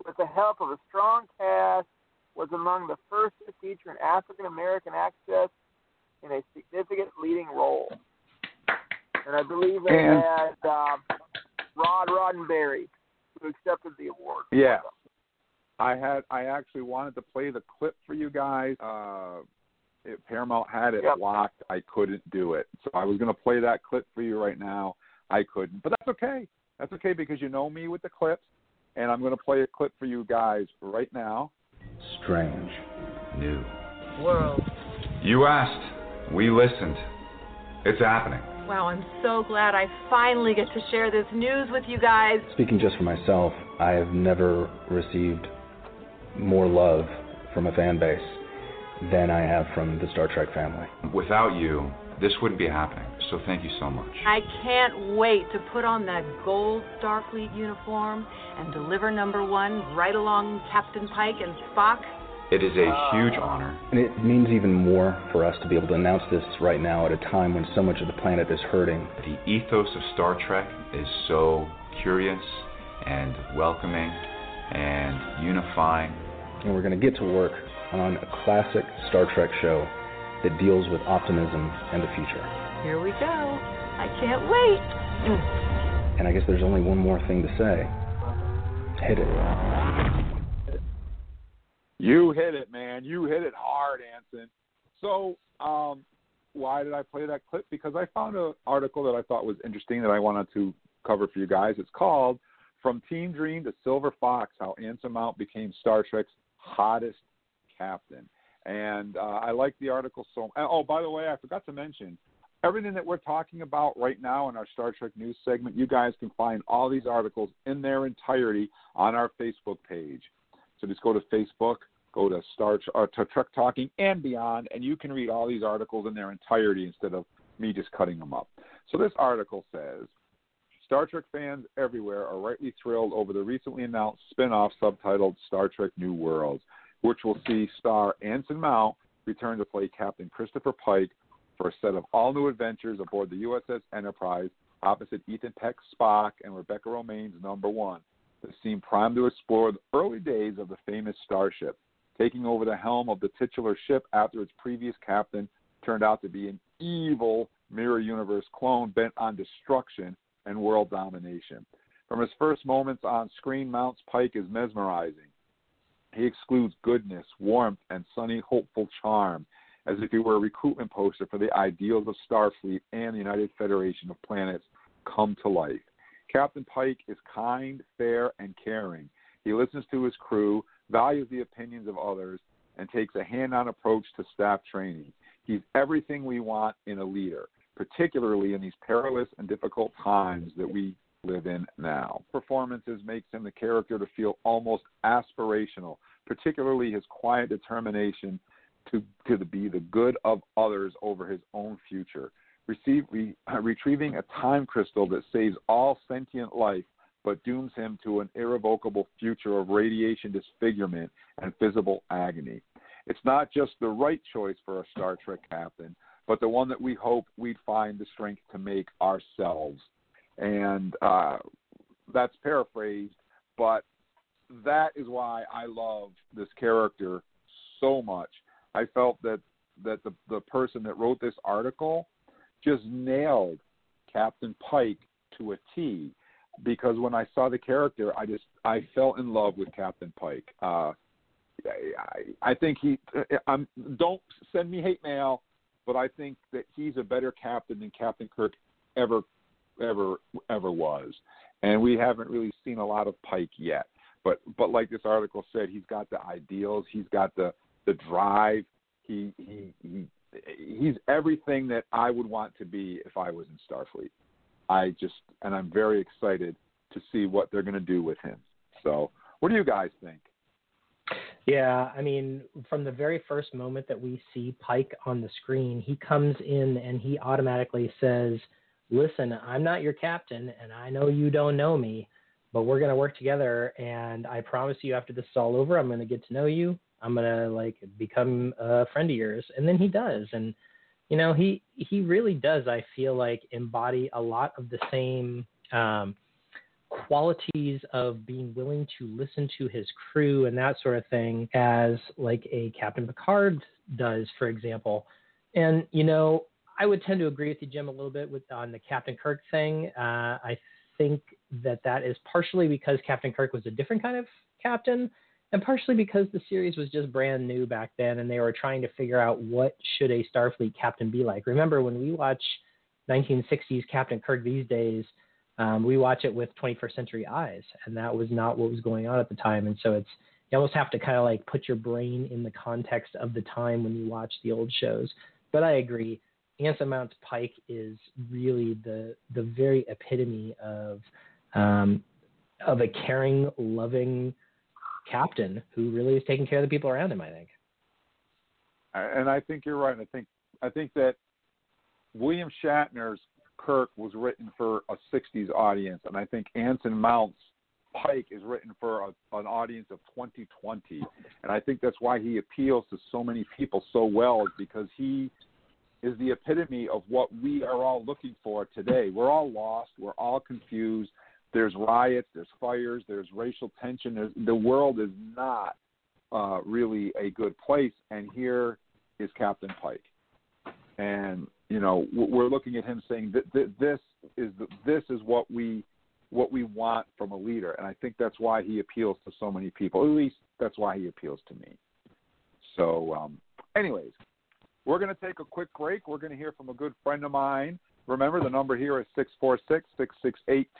With the help of a strong cast, was among the first to feature an African-American actress in a significant leading role. And I believe they had Rod Roddenberry, who accepted the award. Yeah. I actually wanted to play the clip for you guys. Paramount had it locked. I couldn't do it. So I was going to play that clip for you right now. I couldn't. But that's okay. That's okay, because you know me with the clips. And I'm going to play a clip for you guys right now. Strange new world. You asked. We listened. It's happening. Wow, I'm so glad I finally get to share this news with you guys. Speaking just for myself, I have never received more love from a fan base than I have from the Star Trek family. Without you, this wouldn't be happening, so thank you so much. I can't wait to put on that gold Starfleet uniform and deliver number 1 right along Captain Pike and Spock. It is a huge honor. And it means even more for us to be able to announce this right now at a time when so much of the planet is hurting. The ethos of Star Trek is so curious and welcoming and unifying. And we're going to get to work on a classic Star Trek show that deals with optimism and the future. Here we go. I can't wait. And I guess there's only one more thing to say. Hit it. You hit it, man. You hit it hard, Anson. So why did I play that clip? Because I found an article that I thought was interesting that I wanted to cover for you guys. It's called From Teen Dream to Silver Fox, How Anson Mount Became Star Trek's Hottest Captain. And I like the article so much. Oh, by the way, I forgot to mention, everything that we're talking about right now in our Star Trek news segment, you guys can find all these articles in their entirety on our Facebook page. So just go to Facebook, go to to Trek Talking and Beyond, and you can read all these articles in their entirety instead of me just cutting them up. So this article says, Star Trek fans everywhere are rightly thrilled over the recently announced spin-off subtitled Star Trek New Worlds, which will see star Anson Mount return to play Captain Christopher Pike for a set of all-new adventures aboard the USS Enterprise opposite Ethan Peck's Spock and Rebecca Romijn's number 1. They seem primed to explore the early days of the famous starship, taking over the helm of the titular ship after its previous captain turned out to be an evil mirror universe clone bent on destruction and world domination. From his first moments on screen, Mounts Pike is mesmerizing. He excludes goodness, warmth, and sunny, hopeful charm, as if he were a recruitment poster for the ideals of Starfleet and the United Federation of Planets come to life. Captain Pike is kind, fair, and caring. He listens to his crew, values the opinions of others, and takes a hands-on approach to staff training. He's everything we want in a leader, particularly in these perilous and difficult times that we live in now. Performances makes him the character to feel almost aspirational, particularly his quiet determination to be the good of others over his own future. Retrieving a time crystal that saves all sentient life but dooms him to an irrevocable future of radiation disfigurement and physical agony. It's not just the right choice for a Star Trek captain, but the one that we hope we'd find the strength to make ourselves. And that's paraphrased, but that is why I love this character so much. I felt that the person that wrote this article just nailed Captain Pike to a T, because when I saw the character, I fell in love with Captain Pike. I think don't send me hate mail, but I think that he's a better captain than Captain Kirk ever was, and we haven't really seen a lot of Pike yet. But like this article said, he's got the ideals, he's got the drive, he's everything that I would want to be if I was in Starfleet. And I'm very excited to see what they're going to do with him. So what do you guys think? Yeah, I mean, from the very first moment that we see Pike on the screen, he comes in and he automatically says, listen, I'm not your captain and I know you don't know me, but we're going to work together. And I promise you, after this is all over, I'm going to get to know you. I'm going to become a friend of yours. And then he does. And, you know, he really does, I feel like, embody a lot of the same qualities of being willing to listen to his crew and that sort of thing as like a Captain Picard does, for example. And, you know, I would tend to agree with you, Jim, a little bit on the Captain Kirk thing. I think that is partially because Captain Kirk was a different kind of captain, and partially because the series was just brand new back then, and they were trying to figure out what should a Starfleet captain be like. Remember, when we watch 1960s Captain Kirk these days, we watch it with 21st century eyes, and that was not what was going on at the time. And so you almost have to kind of like put your brain in the context of the time when you watch the old shows. But I agree, Anson Mount Pike is really the very epitome of a caring, loving captain who really is taking care of the people around him, I think. And I think you're right. I think that William Shatner's Kirk was written for a 60s audience, and I think Anson Mount's Pike is written for an audience of 2020. And I think that's why he appeals to so many people so well, because he is the epitome of what we are all looking for today. We're all lost. We're all confused. There's riots, there's fires, there's racial tension. The world is not really a good place, and here is Captain Pike. And, you know, we're looking at him saying that this is what we want from a leader, and I think that's why he appeals to so many people. At least that's why he appeals to me. So, anyways, we're going to take a quick break. We're going to hear from a good friend of mine. Remember, the number here is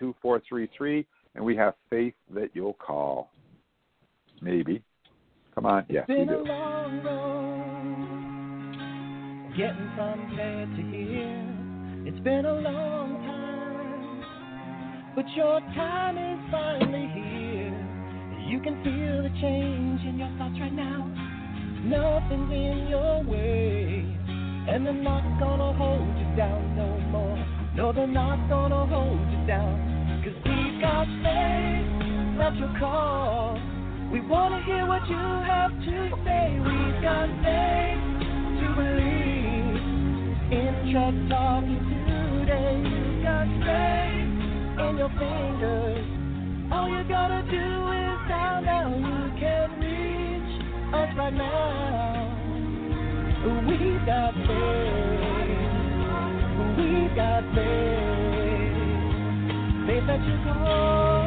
646-668-2433, and we have faith that you'll call. Maybe. Come on. Yeah, it's been a long road, getting from there to here. It's been a long time, but your time is finally here. You can feel the change in your thoughts right now. Nothing's in your way, and they're not gonna hold you down no more. No, they're not gonna hold you down. 'Cause we got faith that you'll call. We wanna hear what you have to say. We got faith to believe in Truck Talk today. You got faith in your fingers. All you gotta do is dial now. You can reach us right now. We got faith that you call.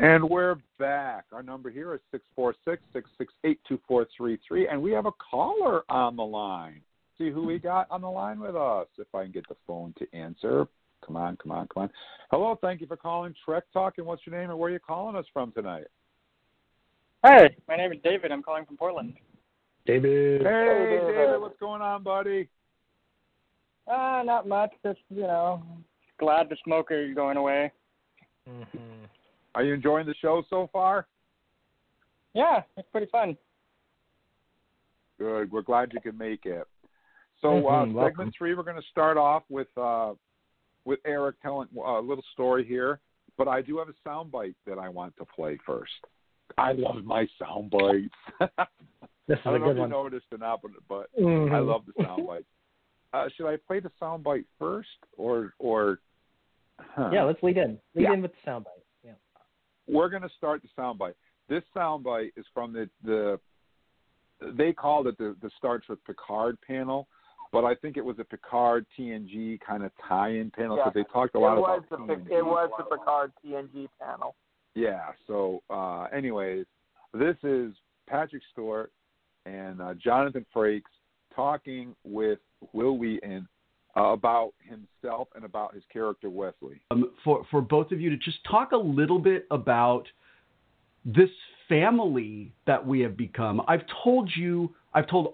And we're back. Our number here is 646-668-2433, and we have a caller on the line. See who we got on the line with us, if I can get the phone to answer. Come on. Hello, thank you for calling Trek Talk, and what's your name and where are you calling us from tonight? Hi, my name is David. I'm calling from Portland. David. Hey, David, what's going on, buddy? Not much, just, you know, glad the smoker is going away. Mm-hmm. Are you enjoying the show so far? Yeah, it's pretty fun. Good. We're glad you could make it. So segment three, we're going to start off with Eric telling a little story here. But I do have a soundbite that I want to play first. I love my soundbites. I don't know if you noticed or not, but I love the soundbite. Should I play the soundbite first or? Yeah, let's lead in with the soundbite. We're going to start the soundbite. This soundbite is from the they called it the Starts with Picard panel, but I think it was a Picard TNG kind of tie-in panel because they talked a lot about TNG. It was the Picard TNG panel. Yeah, so anyways, this is Patrick Stewart and Jonathan Frakes talking with Will Wheaton about himself and about his character, Wesley. For both of you to just talk a little bit about this family that we have become. I've told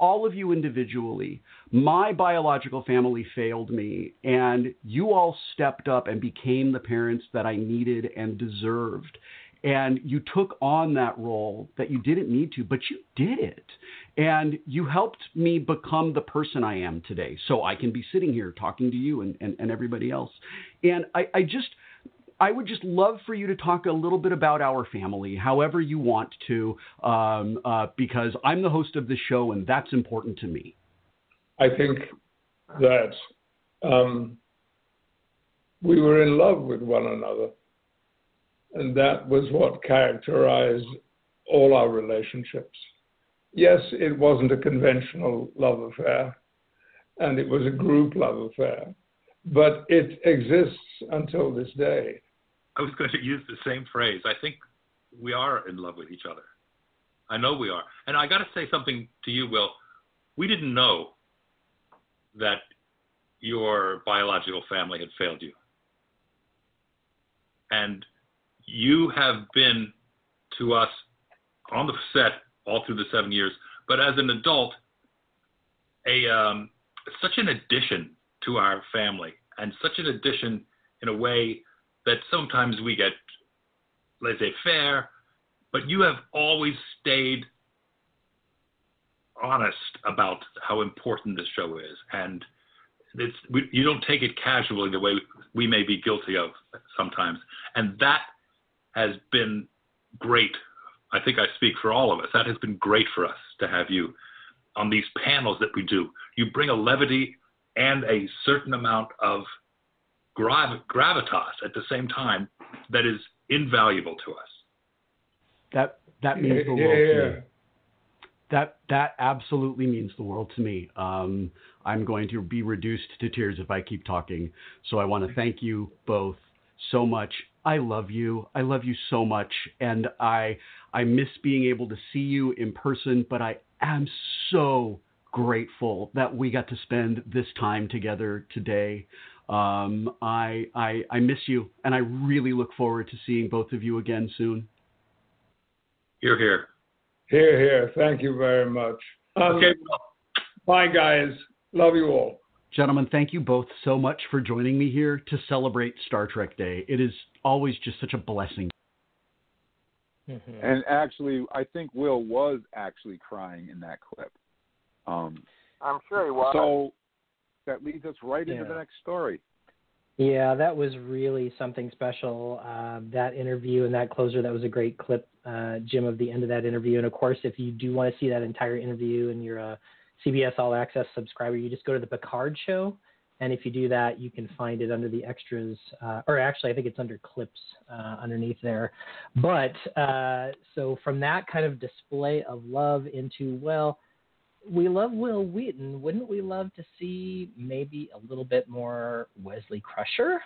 all of you individually, my biological family failed me, and you all stepped up and became the parents that I needed and deserved. And you took on that role that you didn't need to, but you did it. And you helped me become the person I am today. So I can be sitting here talking to you and everybody else. And I would just love for you to talk a little bit about our family, however you want to, because I'm the host of this show and that's important to me. I think that we were in love with one another. And that was what characterized all our relationships. Yes, it wasn't a conventional love affair, and it was a group love affair, but it exists until this day. I was going to use the same phrase. I think we are in love with each other. I know we are. And I got to say something to you, Will. We didn't know that your biological family had failed you. And you have been to us on the set all through the 7 years, but as an adult, such an addition to our family, and such an addition in a way that sometimes we get laissez-faire, but you have always stayed honest about how important this show is, and you don't take it casually the way we may be guilty of sometimes, and that has been great. I think I speak for all of us. That has been great for us to have you on these panels that we do. You bring a levity and a certain amount of gravitas at the same time that is invaluable to us. That means the world to me. That absolutely means the world to me. I'm going to be reduced to tears if I keep talking. So I want to thank you both so much. I love you. I love you so much. And I miss being able to see you in person, but I am so grateful that we got to spend this time together today. I miss you, and I really look forward to seeing both of you again soon. Hear, hear. Hear, hear. Thank you very much. Okay. Bye, guys. Love you all. Gentlemen, thank you both so much for joining me here to celebrate Star Trek Day. It is always just such a blessing. Mm-hmm. And actually, I think Will was actually crying in that clip. I'm sure he was. So that leads us right into the next story. Yeah, that was really something special, that interview and that closer. That was a great clip, Jim, of the end of that interview. And, of course, if you do want to see that entire interview and you're a CBS All Access subscriber, you just go to the Picard show, and if you do that, you can find it under the extras, or actually I think it's under clips underneath there. But so from that kind of display of love into, well, we love Will Wheaton. Wouldn't we love to see maybe a little bit more Wesley Crusher?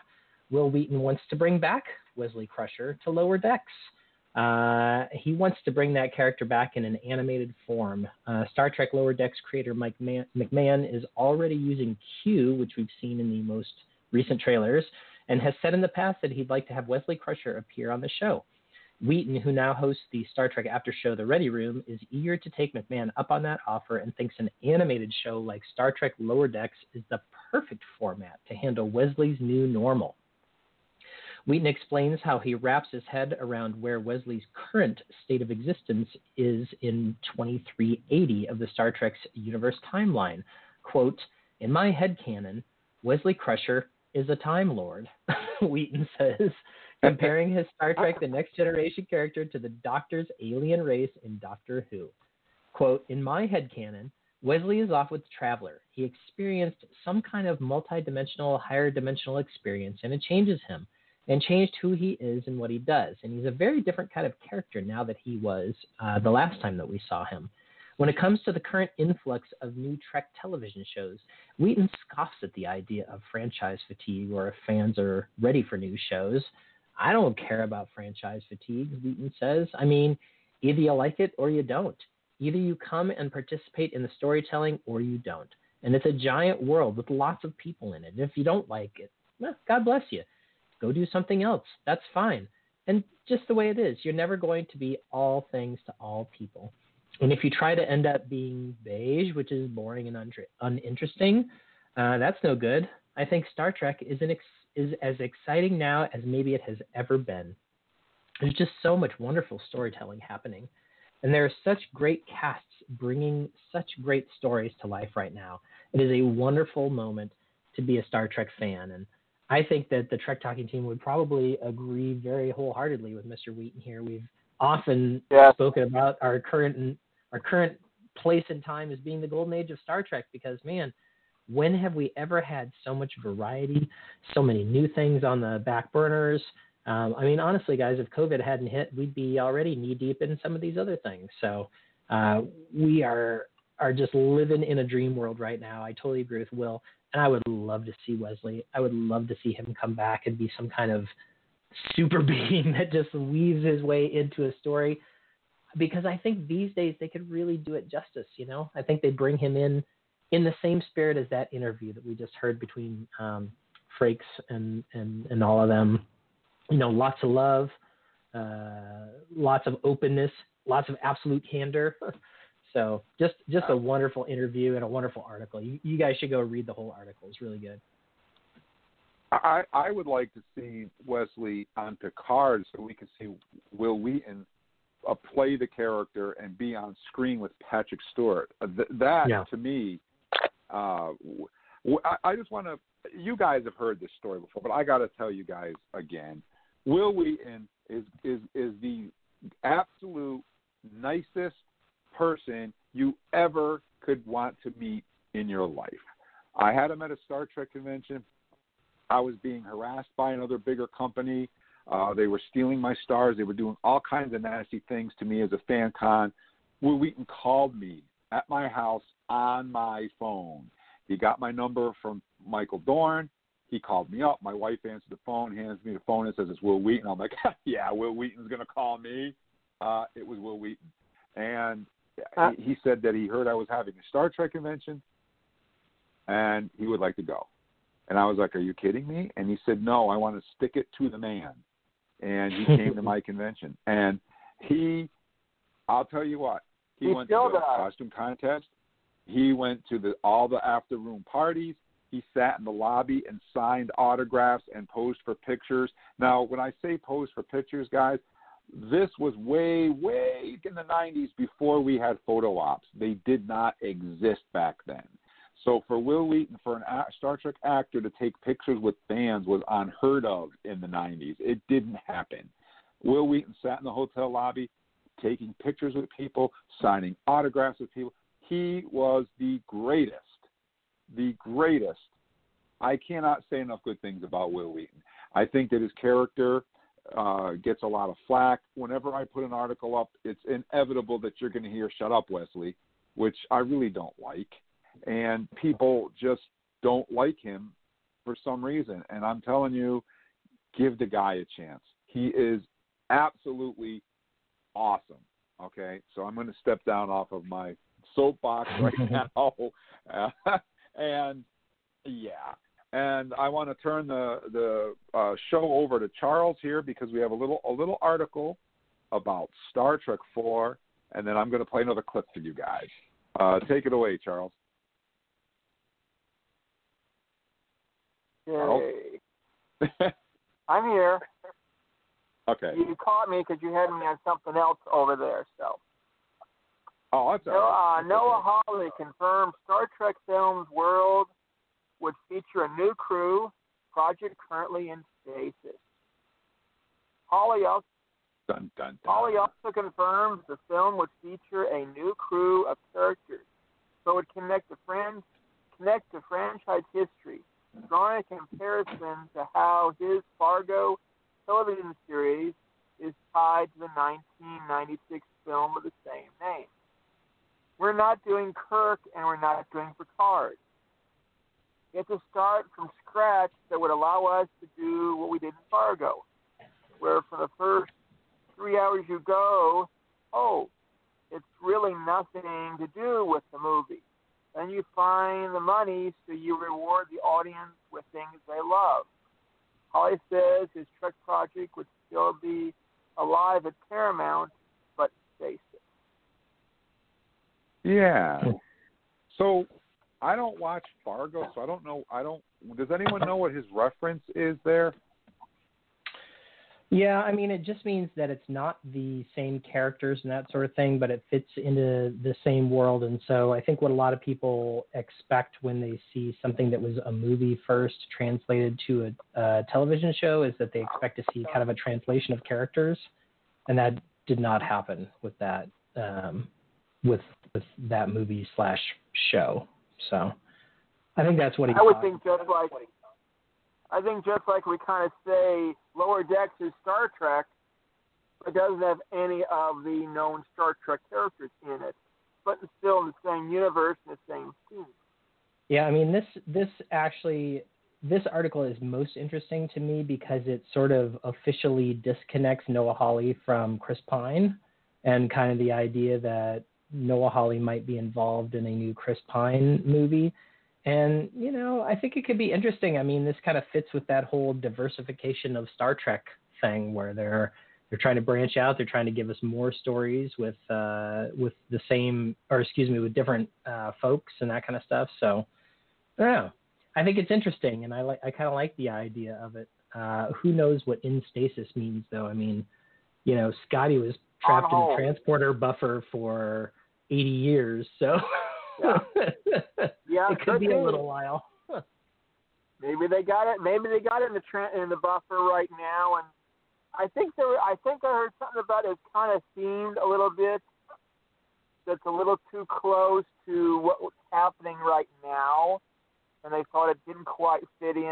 Will Wheaton wants to bring back Wesley Crusher to Lower Decks. He wants to bring that character back in an animated form. Star Trek Lower Decks creator Mike McMahon is already using Q, which we've seen in the most recent trailers, and has said in the past that he'd like to have Wesley Crusher appear on the show. Wheaton, who now hosts the Star Trek after show The Ready Room, is eager to take McMahon up on that offer and thinks an animated show like Star Trek Lower Decks is the perfect format to handle Wesley's new normal. Wheaton explains how he wraps his head around where Wesley's current state of existence is in 2380 of the Star Trek's universe timeline. Quote, "In my headcanon, Wesley Crusher is a Time Lord," Wheaton says, comparing his Star Trek The Next Generation character to the Doctor's alien race in Doctor Who. Quote, "In my headcanon, Wesley is off with the Traveler. He experienced some kind of multidimensional, higher dimensional experience, and it changes him. And changed who he is and what he does. And he's a very different kind of character now that he was the last time that we saw him. When it comes to the current influx of new Trek television shows, Wheaton scoffs at the idea of franchise fatigue or if fans are ready for new shows. I don't care about franchise fatigue, Wheaton says. I mean, either you like it or you don't. Either you come and participate in the storytelling or you don't. And it's a giant world with lots of people in it. And if you don't like it, well, God bless you. Go do something else. That's fine. And just the way it is, you're never going to be all things to all people. And if you try to end up being beige, which is boring and uninteresting, that's no good. I think Star Trek is as exciting now as maybe it has ever been. There's just so much wonderful storytelling happening. And there are such great casts bringing such great stories to life right now. It is a wonderful moment to be a Star Trek fan. And I think that the Trek Talking team would probably agree very wholeheartedly with Mr. Wheaton here. We've often spoken about our current place in time as being the golden age of Star Trek because, man, when have we ever had so much variety, so many new things on the back burners? I mean, honestly, guys, if COVID hadn't hit, we'd be already knee-deep in some of these other things. So we are just living in a dream world right now. I totally agree with Will. And I would love to see Wesley. I would love to see him come back and be some kind of super being that just weaves his way into a story. Because I think these days they could really do it justice, you know? I think they bring him in the same spirit as that interview that we just heard between Frakes and all of them. You know, lots of love, lots of openness, lots of absolute candor. So just a wonderful interview and a wonderful article. You guys should go read the whole article. It's really good. I would like to see Wesley on Picard so we can see Will Wheaton play the character and be on screen with Patrick Stewart. To me, I just want to – you guys have heard this story before, but I got to tell you guys again. Will Wheaton is the absolute nicest person you ever could want to meet in your life. I had him at a Star Trek convention. I was being harassed by another bigger company. They were stealing my stars. They were doing all kinds of nasty things to me as a fan con. Will Wheaton called me at my house on my phone. He got my number from Michael Dorn. He called me up. My wife answered the phone, hands me the phone, and says, "It's Will Wheaton." I'm like, yeah, Will Wheaton's going to call me. It was Will Wheaton. And he said that he heard I was having a Star Trek convention and he would like to go. And I was like, "Are you kidding me?" And he said, "No, I want to stick it to the man." And he came to my convention. And I'll tell you what, he went to the costume contest. He went to all the after room parties. He sat in the lobby and signed autographs and posed for pictures. Now, when I say pose for pictures, guys, this was way, way in the 90s before we had photo ops. They did not exist back then. So for Will Wheaton, for a Star Trek actor to take pictures with fans was unheard of in the 90s. It didn't happen. Will Wheaton sat in the hotel lobby taking pictures with people, signing autographs with people. He was the greatest. I cannot say enough good things about Will Wheaton. I think that his character gets a lot of flack. Whenever I put an article up, it's inevitable that you're going to hear "Shut up, Wesley," which I really don't like. And people just don't like him for some reason. And I'm telling you, give the guy a chance. He is absolutely awesome. Okay, so I'm going to step down off of my soapbox right now, and I want to turn the show over to Charles here because we have a little article about Star Trek 4, and then I'm going to play another clip for you guys. Take it away, Charles. Yay. Charles? I'm here. Okay. You caught me because you had me on something else over there. So. Oh, that's all right. Noah Hawley confirmed Star Trek film's world would feature a new crew, project currently in stasis. Hawley also confirms the film would feature a new crew of characters, so it would connect to franchise history, drawing a comparison to how his Fargo television series is tied to the 1996 film of the same name. We're not doing Kirk and we're not doing Picard. It's a start from scratch that would allow us to do what we did in Fargo, where for the first 3 hours you go, oh, it's really nothing to do with the movie. Then you find the money, so you reward the audience with things they love. Holly says his Trek project would still be alive at Paramount, but stasis. Yeah. So I don't watch Fargo, so I don't know. Does anyone know what his reference is there? Yeah, I mean, it just means that it's not the same characters and that sort of thing, but it fits into the same world. And so I think what a lot of people expect when they see something that was a movie first translated to a television show is that they expect to see kind of a translation of characters. And that did not happen with that, with that movie / show. So I think that's what he I think just like we kind of say Lower Decks is Star Trek, but doesn't have any of the known Star Trek characters in it, but it's still in the same universe and the same team. Yeah, I mean, this article is most interesting to me because it sort of officially disconnects Noah Hawley from Chris Pine and kind of the idea that Noah Hawley might be involved in a new Chris Pine movie. And, you know, I think it could be interesting. I mean, this kind of fits with that whole diversification of Star Trek thing where they're trying to branch out. They're trying to give us more stories with different folks and that kind of stuff. So, I don't know. I think it's interesting, and I kind of like the idea of it. Who knows what in stasis means, though? I mean, you know, Scotty was trapped in the transporter buffer for 80 years, so... Yeah, it could be a little while. Maybe they got it. Maybe they got it in the buffer right now. And I think I heard something about it's kind of themed a little bit. That's a little too close to what was happening right now, and they thought it didn't quite fit in.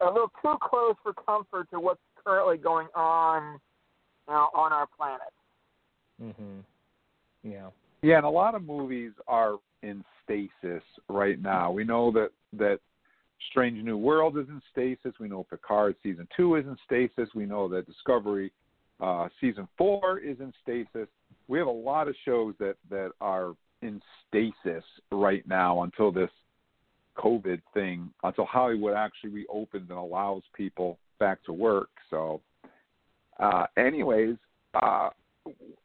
A little too close for comfort to what's currently going on now on our planet. Mhm. Yeah. Yeah, and a lot of movies are in stasis right now. We know that Strange New World is in stasis. We know Picard Season 2 is in stasis. We know that Discovery Season 4 is in stasis. We have a lot of shows that are in stasis right now until this COVID thing, until Hollywood actually reopens and allows people back to work. So anyways...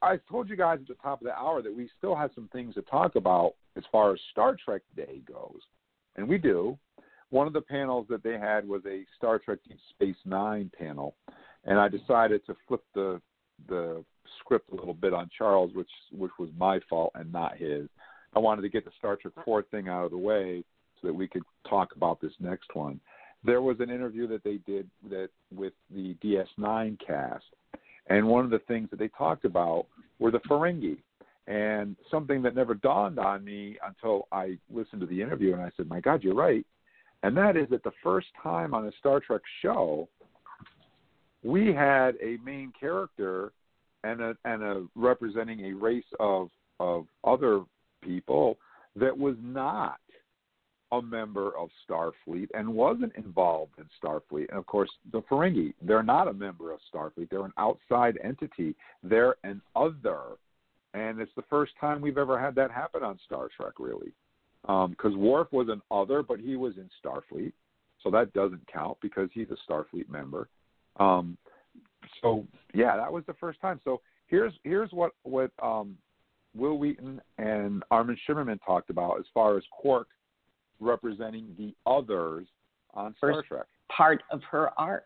I told you guys at the top of the hour that we still have some things to talk about as far as Star Trek Day goes, and we do. One of the panels that they had was a Star Trek Deep Space Nine panel, and I decided to flip the script a little bit on Charles, which was my fault and not his. I wanted to get the Star Trek 4 thing out of the way so that we could talk about this next one. There was an interview that they did with the DS9 cast, and one of the things that they talked about were the Ferengi. And something that never dawned on me until I listened to the interview, and I said, my God, you're right. And that is that the first time on a Star Trek show, we had a main character and a representing a race of other people that was not a member of Starfleet and wasn't involved in Starfleet. And, of course, the Ferengi, they're not a member of Starfleet. They're an outside entity. They're an other. And it's the first time we've ever had that happen on Star Trek, really. Because Worf was an other, but he was in Starfleet. So that doesn't count because he's a Starfleet member. So, yeah, that was the first time. So here's what Will Wheaton and Armin Shimmerman talked about as far as Quark representing the others on Star Trek. Part of her arc.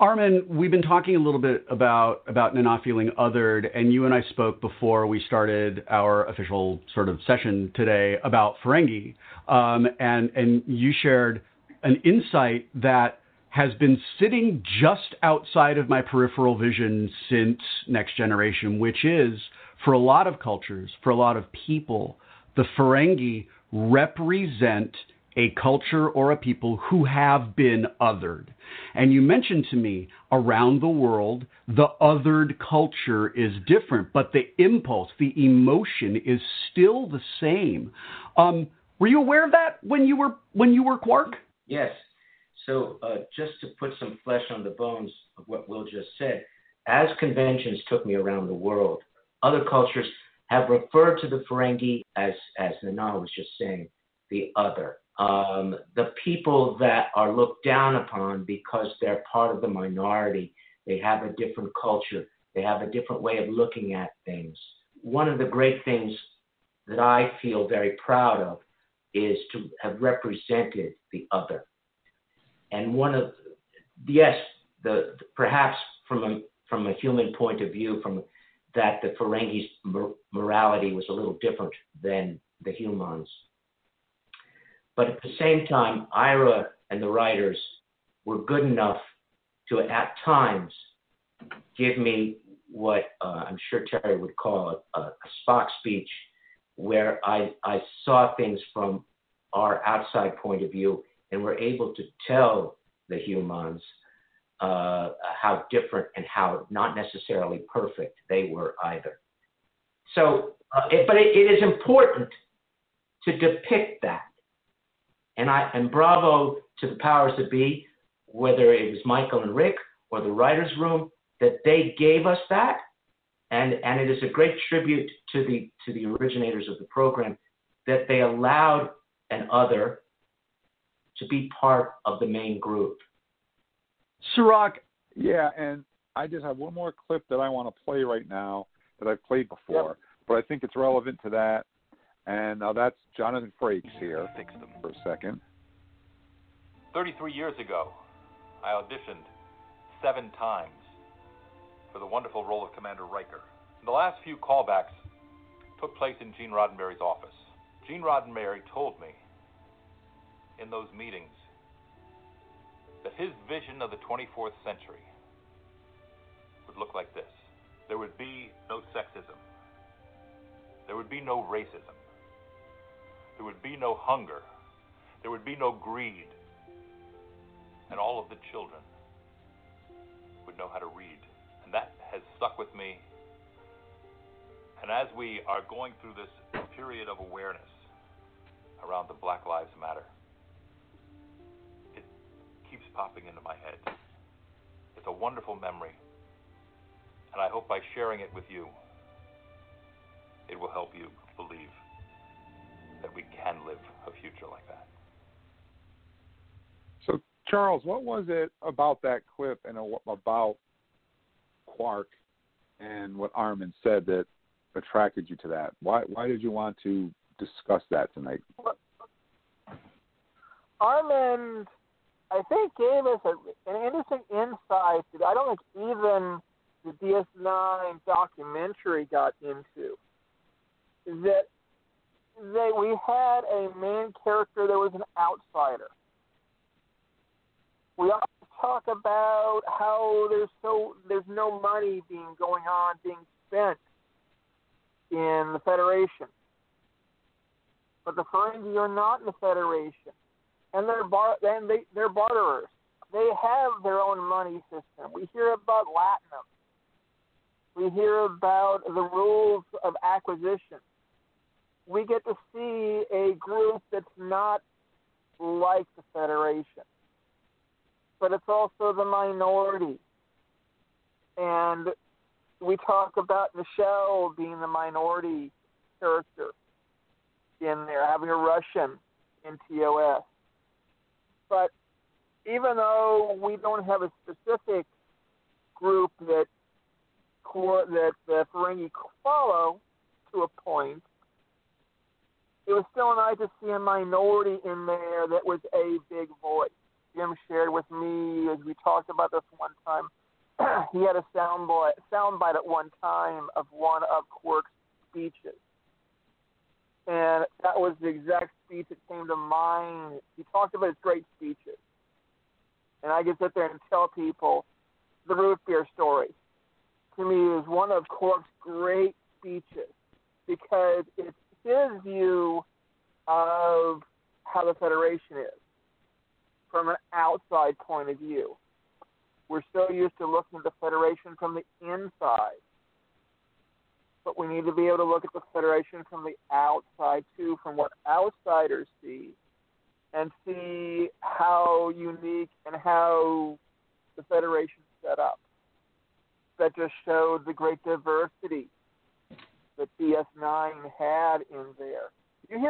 Armin, we've been talking a little bit about not feeling othered, and you and I spoke before we started our official sort of session today about Ferengi, and you shared an insight that has been sitting just outside of my peripheral vision since Next Generation, which is, for a lot of cultures, for a lot of people, the Ferengi represent a culture or a people who have been othered. And you mentioned to me, around the world, the othered culture is different, but the impulse, the emotion is still the same. Were you aware of that when you were Quark? Yes. So just to put some flesh on the bones of what Will just said, as conventions took me around the world, other cultures have referred to the Ferengi as Nana was just saying, the other. The people that are looked down upon because they're part of the minority. They have a different culture. They have a different way of looking at things. One of the great things that I feel very proud of is to have represented the other. And perhaps from a human point of view, that the Ferengi's morality was a little different than the humans. But at the same time, Ira and the writers were good enough to, at times, give me what I'm sure Terry would call a Spock speech, where I saw things from our outside point of view and were able to tell the humans how different and how not necessarily perfect they were either. So, it is important to depict that. And bravo to the powers that be, whether it was Michael and Rick or the writers' room, that they gave us that. And it is a great tribute to the originators of the program that they allowed an other to be part of the main group. Sirach. Yeah, and I just have one more clip that I want to play right now that I've played before, yep. But I think it's relevant to that. And now that's Jonathan Frakes here for a second. 33 years ago, I auditioned 7 times for the wonderful role of Commander Riker. The last few callbacks took place in Gene Roddenberry's office. Gene Roddenberry told me in those meetings that his vision of the 24th century would look like this. There would be no sexism. There would be no racism. There would be no hunger. There would be no greed. And all of the children would know how to read. And that has stuck with me. And as we are going through this period of awareness around the Black Lives Matter, it keeps popping into my head. It's a wonderful memory. And I hope by sharing it with you, it will help you believe that we can live a future like that. So, Charles, what was it about that clip and about Quark and what Armin said that attracted you to that? Why did you want to discuss that tonight? Well, Armin, I think, gave us an interesting insight that I don't think even the DS9 documentary got into. That we had a main character that was an outsider. We always talk about how there's no money being spent in the Federation, but the Ferengi are not in the Federation, and they're barterers. They have their own money system. We hear about Latinum. We hear about the rules of acquisition. We get to see a group that's not like the Federation, but it's also the minority. And we talk about Michelle being the minority character in there, having a Russian in TOS. But even though we don't have a specific group that the Ferengi follow to a point, it was still nice to see a minority in there that was a big voice. Jim shared with me, as we talked about this one time, he had a soundbite at one time of one of Quark's speeches. And that was the exact speech that came to mind. He talked about his great speeches. And I could sit there and tell people the root beer story. To me, is one of Quark's great speeches because it's his view of how the Federation is from an outside point of view. We're so used to looking at the Federation from the inside, but we need to be able to look at the Federation from the outside too, from what outsiders see, and see how unique and how the Federation's set up. That just showed the great diversity that DS9 had in there. You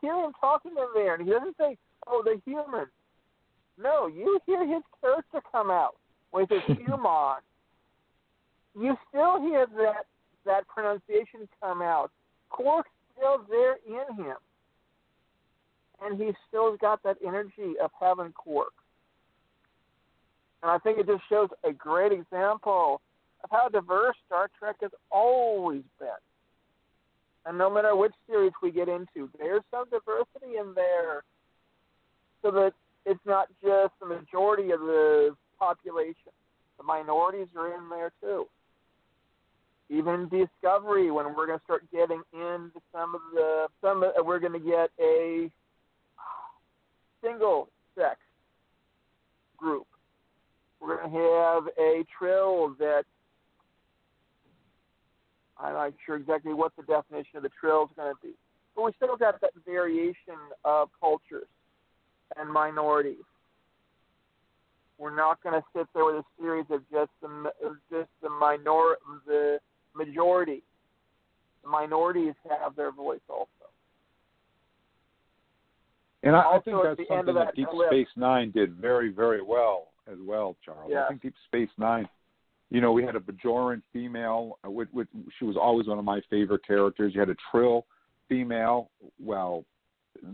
hear him talking in there, and he doesn't say, "Oh, the human." No, you hear his character come out with his human. You still hear that pronunciation come out. Quark's still there in him, and he's still got that energy of having Quark. And I think it just shows a great example of how diverse Star Trek has always been. And no matter which series we get into, there's some diversity in there so that it's not just the majority of the population. The minorities are in there too. Even Discovery, when we're going to start getting into we're going to get a single sex group. We're going to have a trill that I'm not sure exactly what the definition of the trill is going to be. But we still got that variation of cultures and minorities. We're not going to sit there with a series of just the majority. The minorities have their voice also. And I think that's something that Deep Space Nine did very, very well as well, Charles. Yes. I think Deep Space Nine, you know, we had a Bajoran female. She was always one of my favorite characters. You had a Trill female. Well,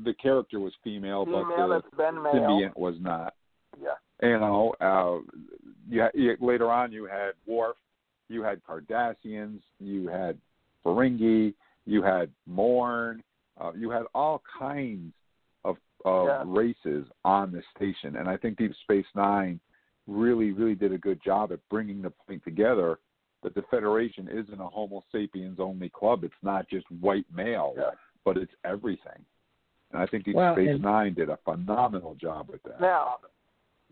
the character was female but the symbiont was not. Yeah. You know, later on you had Worf, you had Cardassians, you had Ferengi, you had Morn, you had all kinds of races on the station. And I think Deep Space Nine really, really did a good job at bringing the point together that the Federation isn't a Homo sapiens only club. It's not just white male, but it's everything. And I think Deep Space Nine did a phenomenal job with that. Now,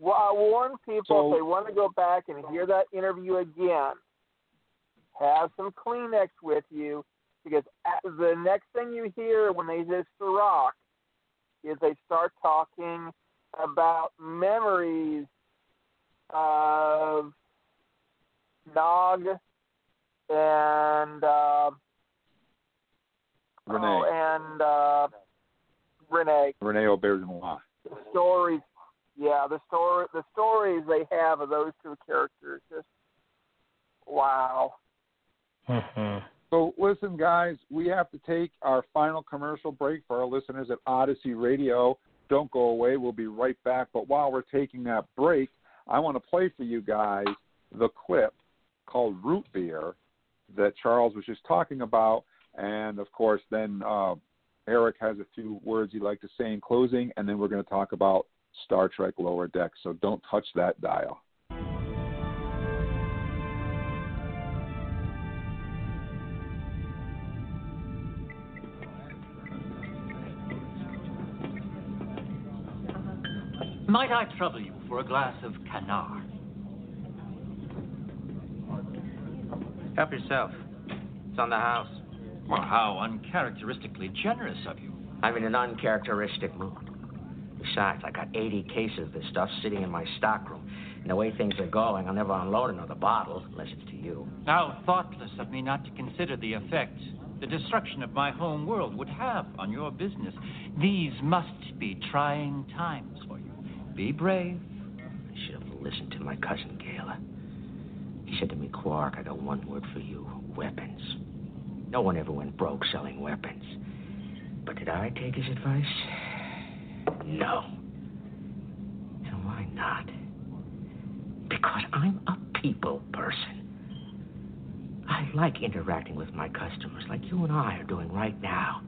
I warn people if they want to go back and hear that interview again, have some Kleenex with you, because the next thing you hear when they say Serac is they start talking about memories of Nog and Renee Auberginois. The stories, the stories they have of those two characters, just wow. Mm-hmm. So listen, guys, we have to take our final commercial break for our listeners at Odyssey Radio. Don't go away. We'll be right back. But while we're taking that break, I want to play for you guys the clip called Root Beer that Charles was just talking about. And, of course, then Eric has a few words he'd like to say in closing, and then we're going to talk about Star Trek Lower Decks. So don't touch that dial. Might I trouble you for a glass of Canard? Help yourself. It's on the house. Well, how uncharacteristically generous of you. I'm in an uncharacteristic mood. Besides, I got 80 cases of this stuff sitting in my stockroom. And the way things are going, I'll never unload another bottle, unless it's to you. How thoughtless of me not to consider the effect the destruction of my home world would have on your business. These must be trying times for you. Be brave. I should have listened to my cousin, Gala. He said to me, Quark, I got one word for you, weapons. No one ever went broke selling weapons. But did I take his advice? No. And why not? Because I'm a people person. I like interacting with my customers like you and I are doing right now.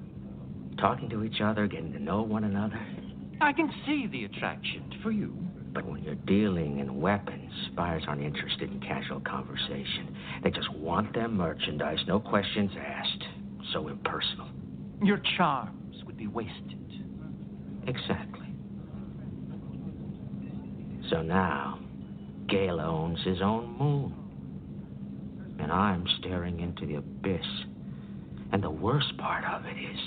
Talking to each other, getting to know one another. I can see the attraction for you. But when you're dealing in weapons, buyers aren't interested in casual conversation. They just want their merchandise, no questions asked. So impersonal. Your charms would be wasted. Exactly. So now, Gale owns his own moon. And I'm staring into the abyss. And the worst part of it is,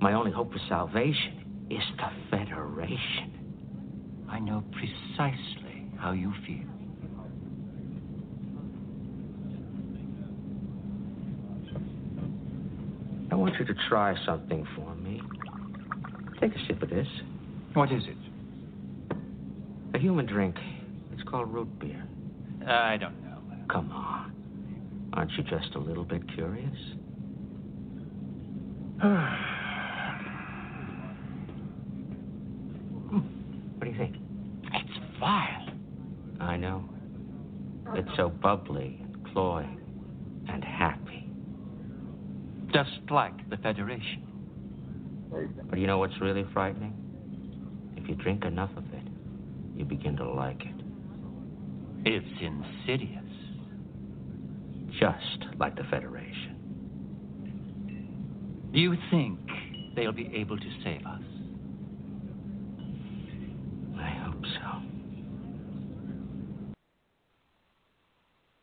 my only hope for salvation is the Federation. I know precisely how you feel. I want you to try something for me. Take a sip of this. What is it? A human drink. It's called root beer. I don't know. Come on. Aren't you just a little bit curious? What do you think? It's vile. I know. It's so bubbly and cloying and happy. Just like the Federation. But you know what's really frightening? If you drink enough of it, you begin to like it. It's insidious. Just like the Federation. Do you think they'll be able to save us?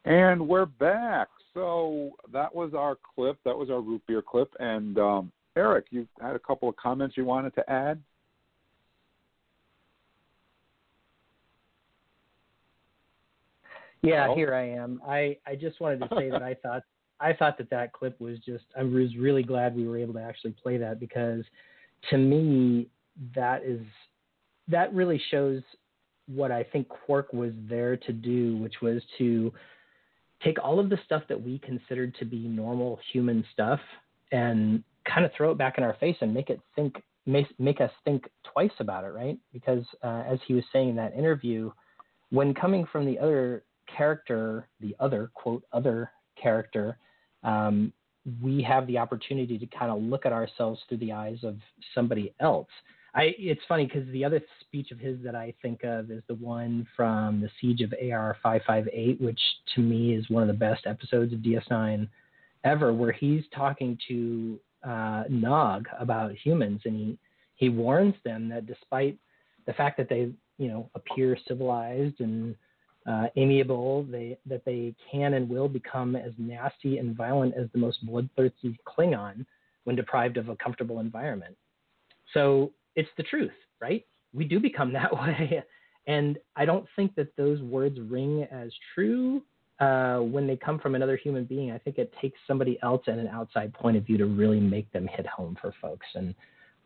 And we're back. So that was our clip. That was our root beer clip. And Eric, you had a couple of comments you wanted to add? Yeah, Here I am. I just wanted to say that I thought that clip was just, I was really glad we were able to actually play that, because to me that really shows what I think Quark was there to do, which was to take all of the stuff that we considered to be normal human stuff and kind of throw it back in our face and make us think twice about it, right? Because as he was saying in that interview, when coming from the other character, the other, quote, other character, we have the opportunity to kind of look at ourselves through the eyes of somebody else. It's funny because the other speech of his that I think of is the one from the Siege of AR-558, which to me is one of the best episodes of DS9 ever, where he's talking to Nog about humans, and he warns them that despite the fact that they, you know, appear civilized and amiable, that they can and will become as nasty and violent as the most bloodthirsty Klingon when deprived of a comfortable environment. So it's the truth, right? We do become that way. And I don't think that those words ring as true when they come from another human being. I think it takes somebody else and an outside point of view to really make them hit home for folks. And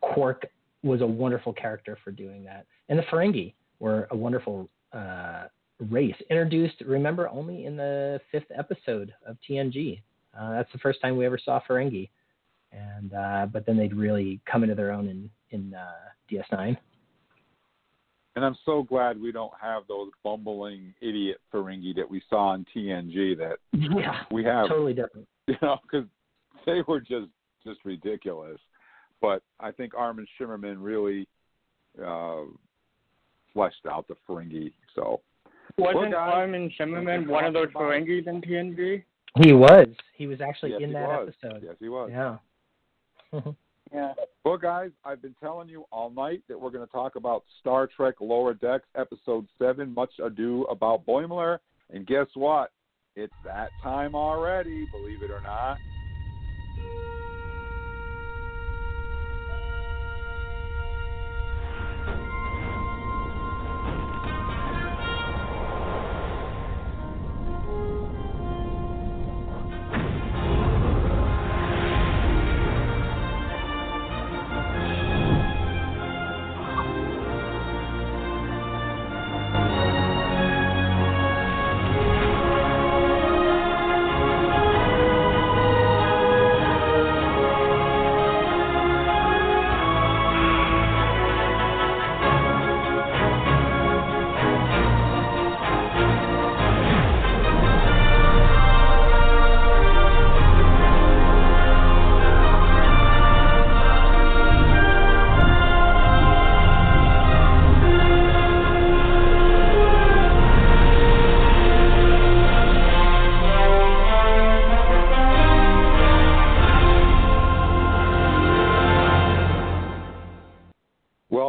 Quark was a wonderful character for doing that. And the Ferengi were a wonderful race. Introduced, remember, only in the 5th episode of TNG. That's the first time we ever saw Ferengi. And but then they'd really come into their own in DS9. And I'm so glad we don't have those bumbling idiot Ferengi that we saw in TNG. That we have totally different, you know, because they were just ridiculous. But I think Armin Shimmerman really fleshed out the Ferengi. So wasn't Armin Shimmerman one of those Ferengis in TNG? He was. He was actually in that episode. Yes, he was. Yeah. Yeah. Well, guys, I've been telling you all night that we're going to talk about Star Trek Lower Decks, Episode 7, Much Ado About Boimler. And guess what? It's that time already, believe it or not.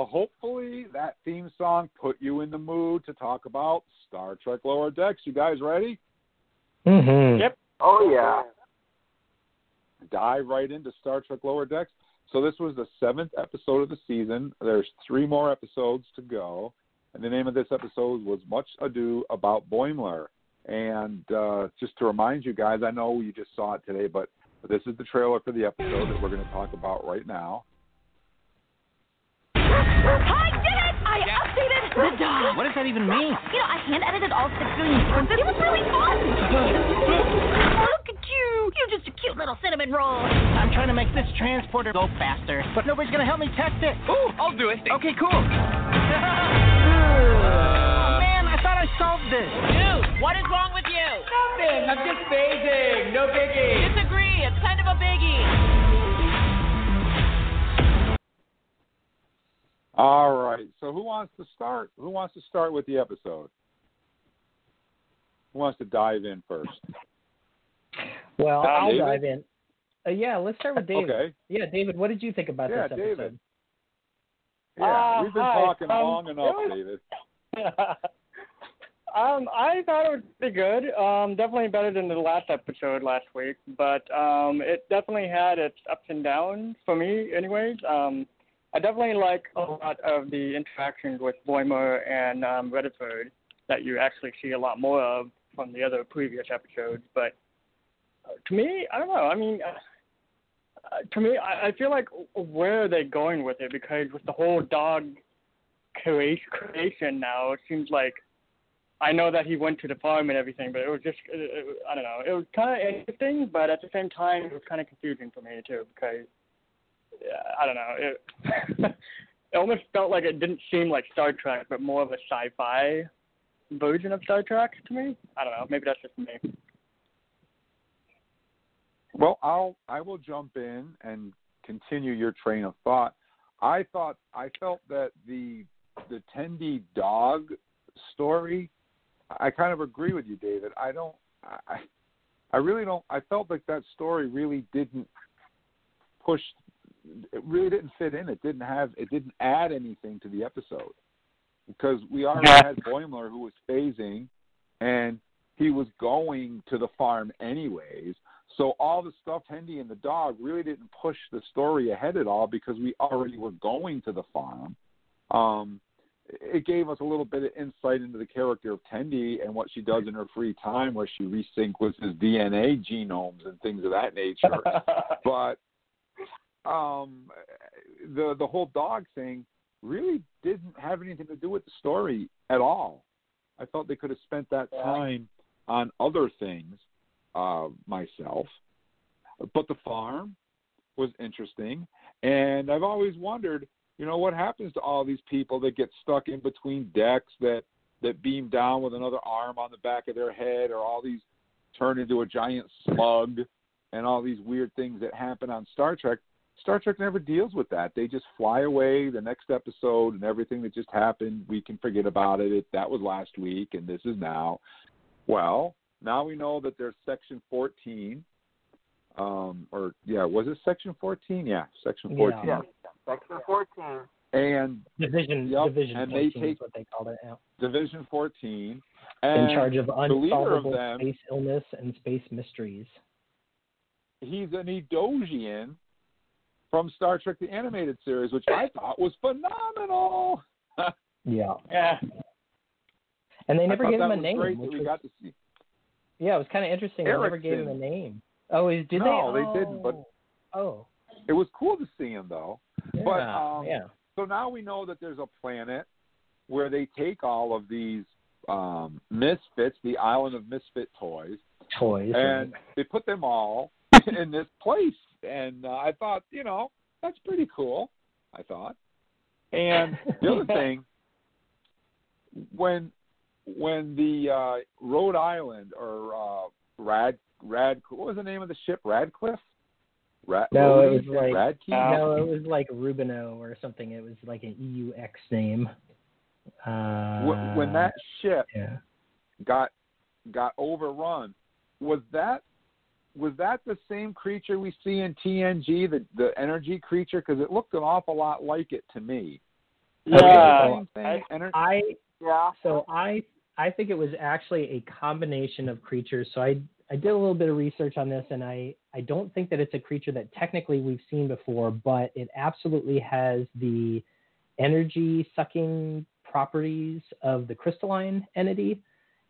So hopefully that theme song put you in the mood to talk about Star Trek Lower Decks. You guys ready? Mm-hmm. Yep. Oh, yeah. Dive right into Star Trek Lower Decks. So this was the 7th episode of the season. There's 3 more episodes to go. And the name of this episode was Much Ado About Boimler. And just to remind you guys, I know you just saw it today, but this is the trailer for the episode that we're going to talk about right now. I did it! I updated the dog. What does that even mean? You know, I hand-edited all 6 million sequences. It was really fun. Look at you. You're just a cute little cinnamon roll. I'm trying to make this transporter go faster, but nobody's going to help me test it. Ooh, I'll do it. Okay, cool. Oh, man, I thought I solved this. Dude, what is wrong with you? Nothing. I'm just phasing. No biggie. Disagree. It's kind of a biggie. All right. So who wants to start? Who wants to start with the episode? Who wants to dive in first? Well, I'll David? Dive in. Yeah, let's start with David. Okay. Yeah, David, what did you think about this episode? David. Yeah, we've been talking long enough, David. I thought it was pretty good. Definitely better than the last episode last week, but it definitely had its ups and downs for me anyways. I definitely like a lot of the interactions with Boimler and Redford that you actually see a lot more of from the other previous episodes. But to me, I don't know. I mean, to me, I feel like where are they going with it? Because with the whole dog creation now, it seems like I know that he went to the farm and everything, but it was just, I don't know. It was kind of interesting, but at the same time, it was kind of confusing for me, too, because I don't know. It almost felt like it didn't seem like Star Trek, but more of a sci-fi version of Star Trek to me. I don't know. Maybe that's just me. Well, I will jump in and continue your train of thought. I felt that the Tendi dog story. I kind of agree with you, David. I really don't. I felt like that story really didn't push. It really didn't fit in. It didn't add anything to the episode because we already had Boimler who was phasing, and he was going to the farm anyways. So all the stuff, Tendi and the dog, really didn't push the story ahead at all because we already were going to the farm. It gave us a little bit of insight into the character of Tendi and what she does in her free time, where she resequences DNA genomes and things of that nature. But the whole dog thing really didn't have anything to do with the story at all. I thought they could have spent that time on other things myself. But the farm was interesting, and I've always wondered, you know, what happens to all these people that get stuck in between decks that beam down with another arm on the back of their head, or all these turn into a giant slug and all these weird things that happen on Star Trek. Star Trek never deals with that. They just fly away the next episode, and everything that just happened, we can forget about it. That was last week, and this is now. Well, now we know that there's Section 14. Was it Section 14? Yeah, Section 14. Yeah. Section 14. And Division 14 is what they called it. Yeah. Division 14. And in charge of unsolvable space illness and space mysteries. He's an Edogian from Star Trek the Animated Series, which I thought was phenomenal. Yeah. And they never gave him a name. Great that we got to see. Yeah, it was kind of interesting. Erickson. They never gave him a name. Oh, did they? No, they didn't. But it was cool to see him, though. Yeah, but so now we know that there's a planet where they take all of these misfits, the Island of Misfit Toys, and they put them all in this place. And I thought, you know, that's pretty cool, I thought. And the other thing, when the Rhode Island or Rad, what was the name of the ship? Radcliffe? It was like Rubino or something. It was like an EUX name. When that ship got overrun, was that the same creature we see in TNG, the energy creature? Because it looked an awful lot like it to me. So I think it was actually a combination of creatures. So I did a little bit of research on this, and I don't think that it's a creature that technically we've seen before, but it absolutely has the energy-sucking properties of the crystalline entity,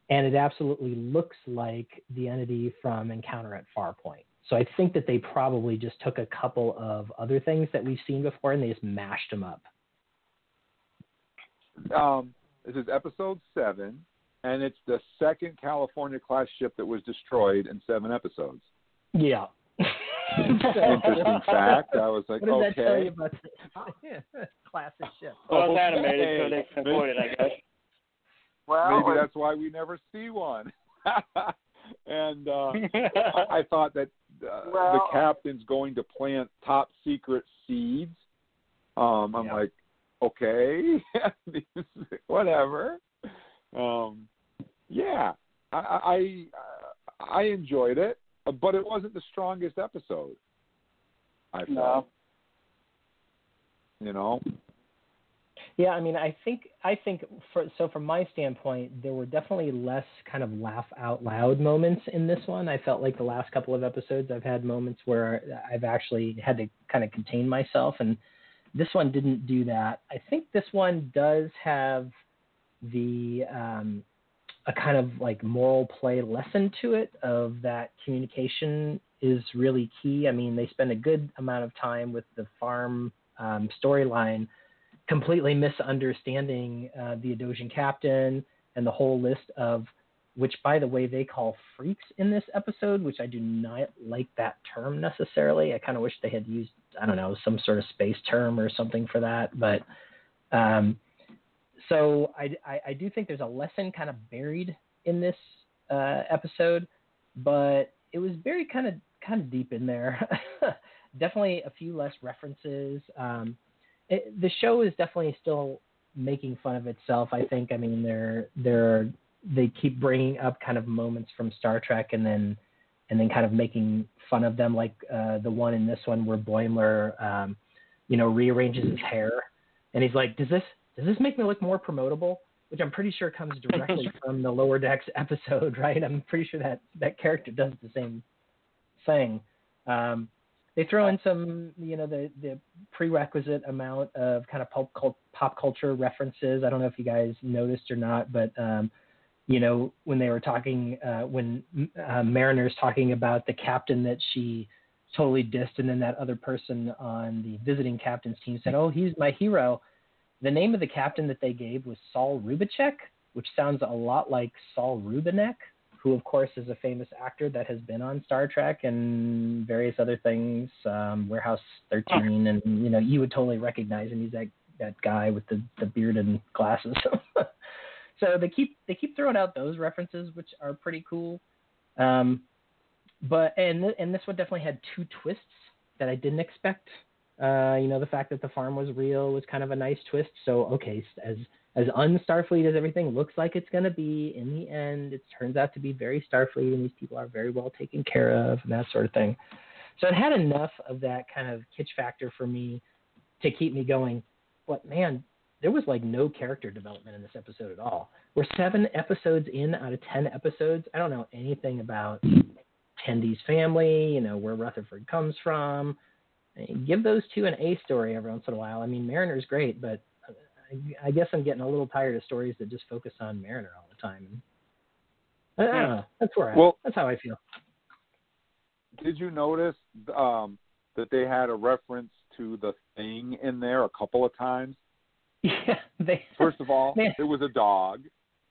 and it absolutely looks like the entity from Encounter at Farpoint. So I think that they probably just took a couple of other things that we've seen before, and they just mashed them up. This is episode 7, and it's the second California-class ship that was destroyed in 7 episodes. Yeah. Interesting fact. I was like, what does that tell you about this? Classic ship. Well, it's animated, so they can avoid it, I guess. Well, maybe that's why we never see one. And I thought that the captain's going to plant top secret seeds. I'm like, okay, whatever. I enjoyed it, but it wasn't the strongest episode, I felt. You know? Yeah, I mean, I think from my standpoint, there were definitely less kind of laugh out loud moments in this one. I felt like the last couple of episodes I've had moments where I've actually had to kind of contain myself, and this one didn't do that. I think this one does have the a kind of like moral play lesson to it of that communication is really key. I mean, they spend a good amount of time with the farm storyline completely misunderstanding the Adosian captain and the whole list of, which, by the way, they call freaks in this episode, which I do not like that term necessarily. I kind of wish they had used, I don't know, some sort of space term or something for that. But so I do think there's a lesson kind of buried in this episode, but it was buried kind of deep in there. Definitely a few less references. The show is definitely still making fun of itself, I think. I mean, they keep bringing up kind of moments from Star Trek and then kind of making fun of them, like the one in this one where Boimler, rearranges his hair, and he's like, does this make me look more promotable? Which I'm pretty sure comes directly from the Lower Decks episode, right? I'm pretty sure that character does the same thing. They throw in some, the prerequisite amount of kind of pop culture references. I don't know if you guys noticed or not, but, when they were talking, when Mariner's talking about the captain that she totally dissed, and then that other person on the visiting captain's team said, oh, he's my hero. The name of the captain that they gave was Saul Rubicek, which sounds a lot like Saul Rubinek, who, of course, is a famous actor that has been on Star Trek and various other things, Warehouse 13, and, you would totally recognize him. He's that guy with the beard and glasses. So they keep throwing out those references, which are pretty cool. But this one definitely had 2 twists that I didn't expect. The fact that the farm was real was kind of a nice twist. So, okay, as un-Starfleet as everything looks like it's going to be, in the end, it turns out to be very Starfleet, and these people are very well taken care of and that sort of thing. So it had enough of that kind of kitsch factor for me to keep me going. But, man, there was like no character development in this episode at all. We're 7 episodes in out of 10 episodes. I don't know anything about Tendy's family, where Rutherford comes from. Give those 2 an A story every once in a while. I mean, Mariner's great, but I guess I'm getting a little tired of stories that just focus on Mariner all the time. I don't know. That's where that's how I feel. Did you notice that they had a reference to The Thing in there a couple of times? Yeah. First of all, it was a dog.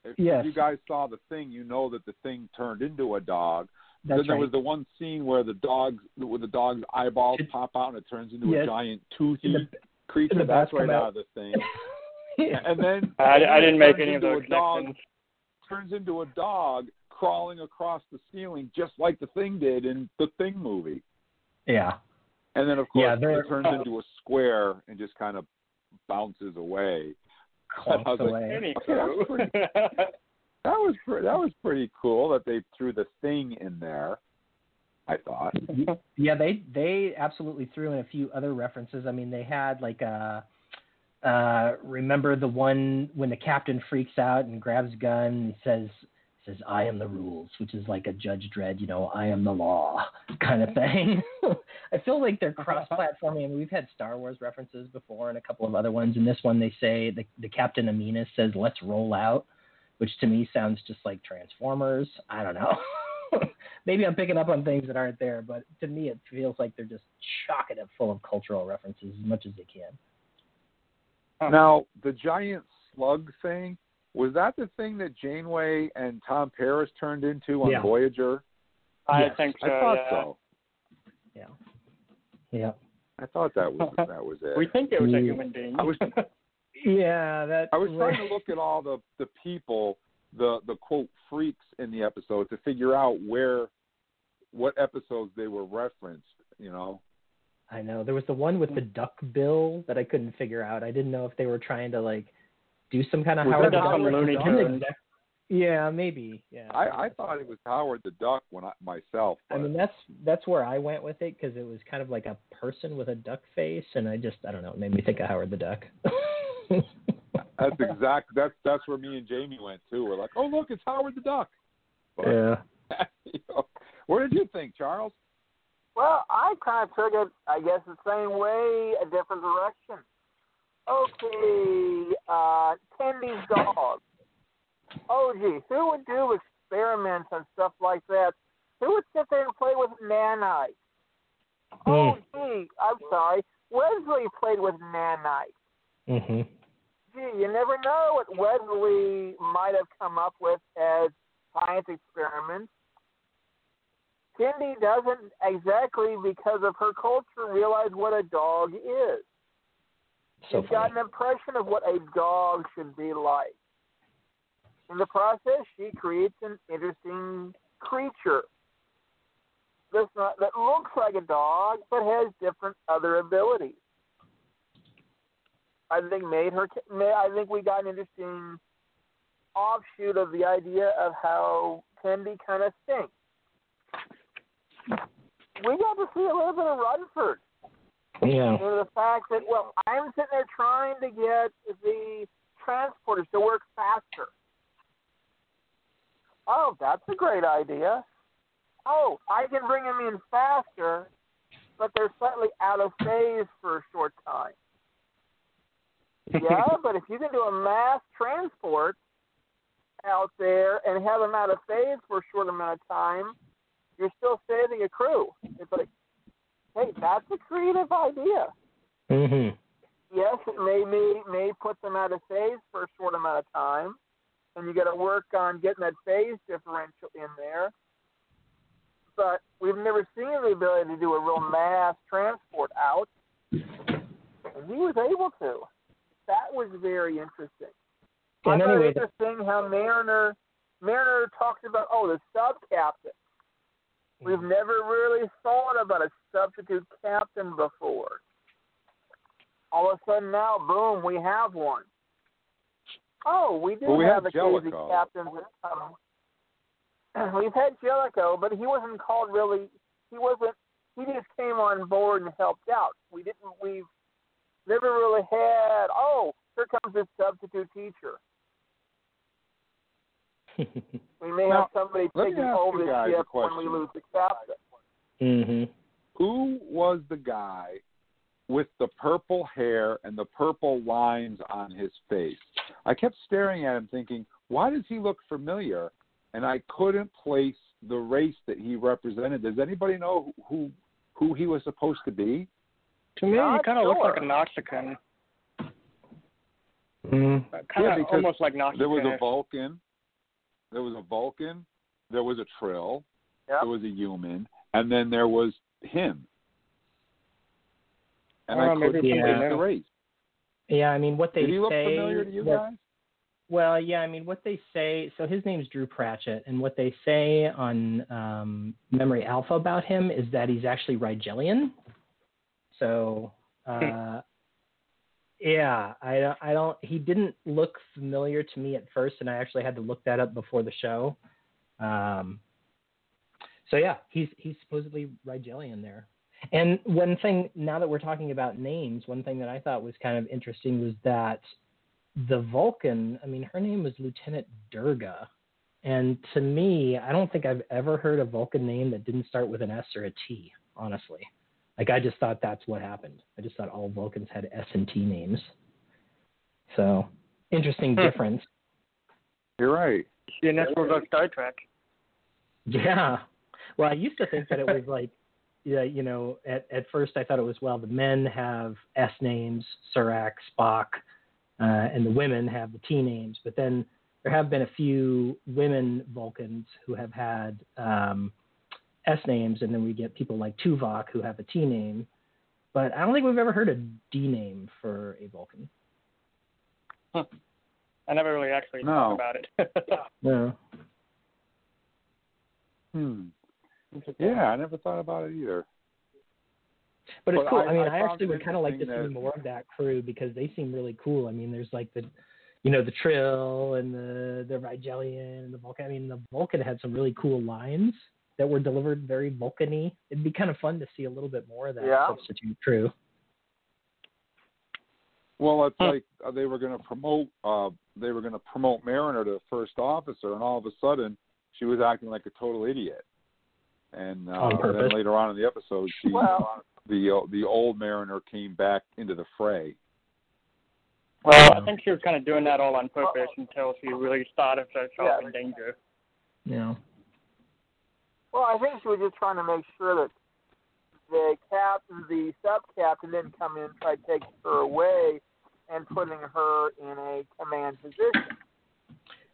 If you guys saw The Thing, you know that The Thing turned into a dog. That's there was the one scene where the dog's eyeballs pop out and it turns into a giant toothy creature. That's right out of The Thing. Yeah. And then I didn't make any of those connections. Turns into a dog crawling across the ceiling just like The Thing did in the Thing movie. Yeah. And then, of course, it turns into a square and just kind of bounces away. That was pretty cool that they threw The Thing in there, I thought. Yeah, they absolutely threw in a few other references. I mean, they had like a Remember the one when the captain freaks out and grabs a gun and says, I am the rules, which is like a Judge Dredd, I am the law kind of thing. I feel like they're cross-platforming. I mean, we've had Star Wars references before and a couple of other ones. And this one they say, the Captain Amina says, let's roll out, which to me sounds just like Transformers. I don't know. Maybe I'm picking up on things that aren't there, but to me it feels like they're just chock-it up full of cultural references as much as they can. Now, the giant slug thing, was that the thing that Janeway and Tom Paris turned into on Voyager? Yes. I think so. I thought so. Yeah. Yeah. I thought that was it. We think it was a human being. I was trying to look at all the people, the quote freaks in the episode to figure out what episodes they were referenced. I know. There was the one with the duck bill that I couldn't figure out. I didn't know if they were trying to, do some kind of Howard the Duck. Yeah, maybe. Yeah. I thought it was Howard the Duck myself. But... that's where I went with it because it was kind of like a person with a duck face, and I don't know, it made me think of Howard the Duck. That's where me and Jamie went, too. We're like, oh, look, it's Howard the Duck. But, what did you think, Charles? Well, I kind of took it, I guess, the same way, a different direction. Okay, Tendy's dog. Oh, gee, who would do experiments and stuff like that? Who would sit there and play with nanites? Oh, gee, I'm sorry. Wesley played with nanites. Mm-hmm. Gee, you never know what Wesley might have come up with as science experiments. Cindy doesn't exactly, because of her culture, realize what a dog is. She's got an impression of what a dog should be like. In the process, she creates an interesting creature that looks like a dog but has different other abilities. I think we got an interesting offshoot of the idea of how Cindy kind of thinks. We got to see a little bit of Rutherford. Yeah. The fact that, I'm sitting there trying to get the transporters to work faster. Oh, that's a great idea. Oh, I can bring them in faster, but they're slightly out of phase for a short time. Yeah, but if you can do a mass transport out there and have them out of phase for a short amount of time, you're still saving a crew. It's like, hey, that's a creative idea. Mm-hmm. Yes, it may put them out of phase for a short amount of time, and you got to work on getting that phase differential in there. But we've never seen the ability to do a real mass transport out, and he was able to. That was very interesting. I thought it was interesting how Mariner talked about, the sub-captain. We've never really thought about a substitute captain before. All of a sudden now, boom, we have one. Oh, we have a crazy captain. We've had Jellicoe, but he wasn't called really. He just came on board and helped out. We've never really had. Oh, here comes this substitute teacher. We may have somebody taking over the ship when we lose the captain. Mm-hmm. Who was the guy with the purple hair and the purple lines on his face? I kept staring at him thinking, why does he look familiar? And I couldn't place the race that he represented. Does anybody know who he was supposed to be? To me, he kind of looked like an Noxican. Mm. Kind of almost like Noxican. There was a Vulcan. There was a Vulcan, there was a Trill, there was a human, and then there was him. And I couldn't place the race. Yeah, I mean, what they say... Did he look familiar to you guys? Well, yeah, I mean, what they say... So his name's Drew Pratchett, and what they say on Memory Alpha about him is that he's actually Rigelian. So... Yeah, I don't. He didn't look familiar to me at first, and I actually had to look that up before the show. So yeah, he's supposedly Rigelian there. And one thing, now that we're talking about names, one thing that I thought was kind of interesting was that the Vulcan, I mean, her name was Lieutenant Durga. And to me, I don't think I've ever heard a Vulcan name that didn't start with an S or a T, honestly. Like, I just thought that's what happened. I just thought all Vulcans had S and T names. So, interesting difference. You're right. And that's more about Star Trek. Yeah. Well, I used to think that it was like, yeah, you know, at first I thought it was, well, the men have S names, Serac, Spock, and the women have the T names. But then there have been a few women Vulcans who have had S names, and then we get people like Tuvok who have a T name. But I don't think we've ever heard a D name for a Vulcan. Huh. I never really actually thought about it. No. Yeah, I never thought about it either. But it's cool. I mean, I actually would kind of like to see more of that crew because they seem really cool. I mean, there's like the, you know, the Trill and the Rigelian and the Vulcan. I mean, the Vulcan had some really cool lines that were delivered very Vulcan-y. It'd be kind of fun to see a little bit more of that substitute crew. Well, it's like they were going to promote Mariner to first officer, and all of a sudden she was acting like a total idiot. And then later on in the episode, the old Mariner came back into the fray. Well, I think she was kind of doing that all on purpose until she really started to herself in danger. Yeah. Well, I think she was just trying to make sure that the captain, the sub-captain didn't come in and try to take her away and putting her in a command position.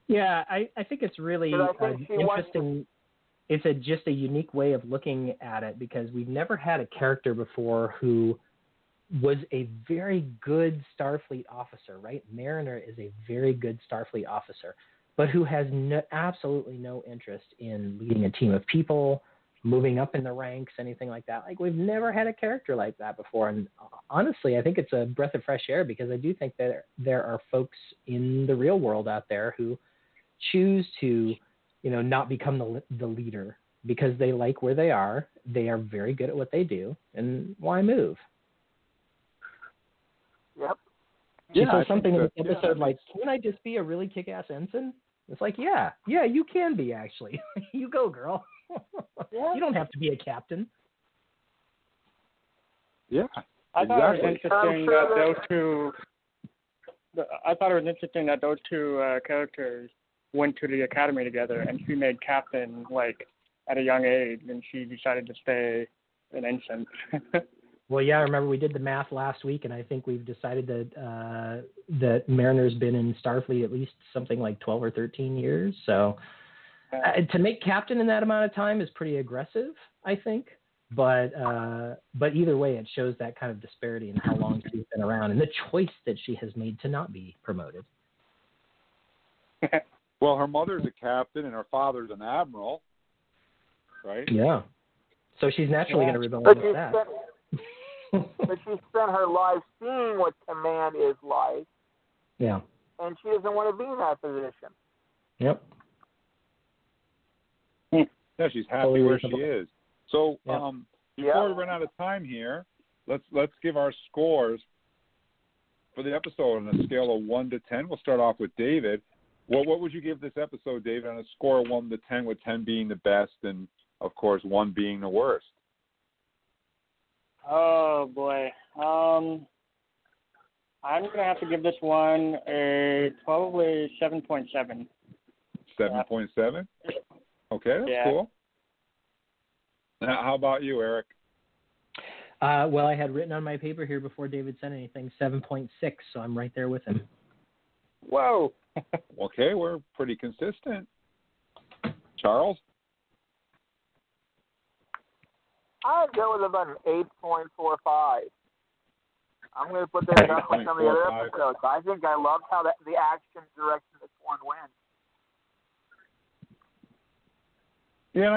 Yeah, I think it's really interesting. It's just a unique way of looking at it because we've never had a character before who was a very good Starfleet officer, right? Mariner is a very good Starfleet officer, but who has absolutely no interest in leading a team of people, moving up in the ranks, anything like that. Like, we've never had a character like that before. And honestly, I think it's a breath of fresh air because I do think that there are folks in the real world out there who choose to, you know, not become the leader because they like where they are. They are very good at what they do, and why move? Yep. Yeah. Something in this episode like, can I just be a really kick-ass ensign? It's like, yeah, you can be actually. You go, girl. You don't have to be a captain. Yeah. I thought it was interesting that those two characters went to the academy together, and she made captain, like, at a young age, and she decided to stay an ensign. Well, yeah, I remember we did the math last week, and I think we've decided that Mariner's been in Starfleet at least something like 12 or 13 years, so to make captain in that amount of time is pretty aggressive, I think, but either way, it shows that kind of disparity in how long she's been around and the choice that she has made to not be promoted. Well, her mother's a captain and her father's an admiral, right? Yeah. So she's naturally going to rebel against that. But she spent her life seeing what command is like. Yeah. And she doesn't want to be in that position. Yep. No, she's happy where she is. So before we run out of time here, let's give our scores for the episode on a scale of 1 to 10. We'll start off with David. What would you give this episode, David, on a score of 1 to 10, with 10 being the best and, of course, 1 being the worst? Oh, boy. I'm going to have to give this one a probably 7.7. 7.7? Okay, that's cool. Now, how about you, Eric? Well, I had written on my paper here before David said anything, 7.6, so I'm right there with him. Whoa. Okay, we're pretty consistent. Charles? I'd go with about an 8.45. I'm going to put that up with some of the other episodes. I think I loved how the action direction this one went. Yeah, and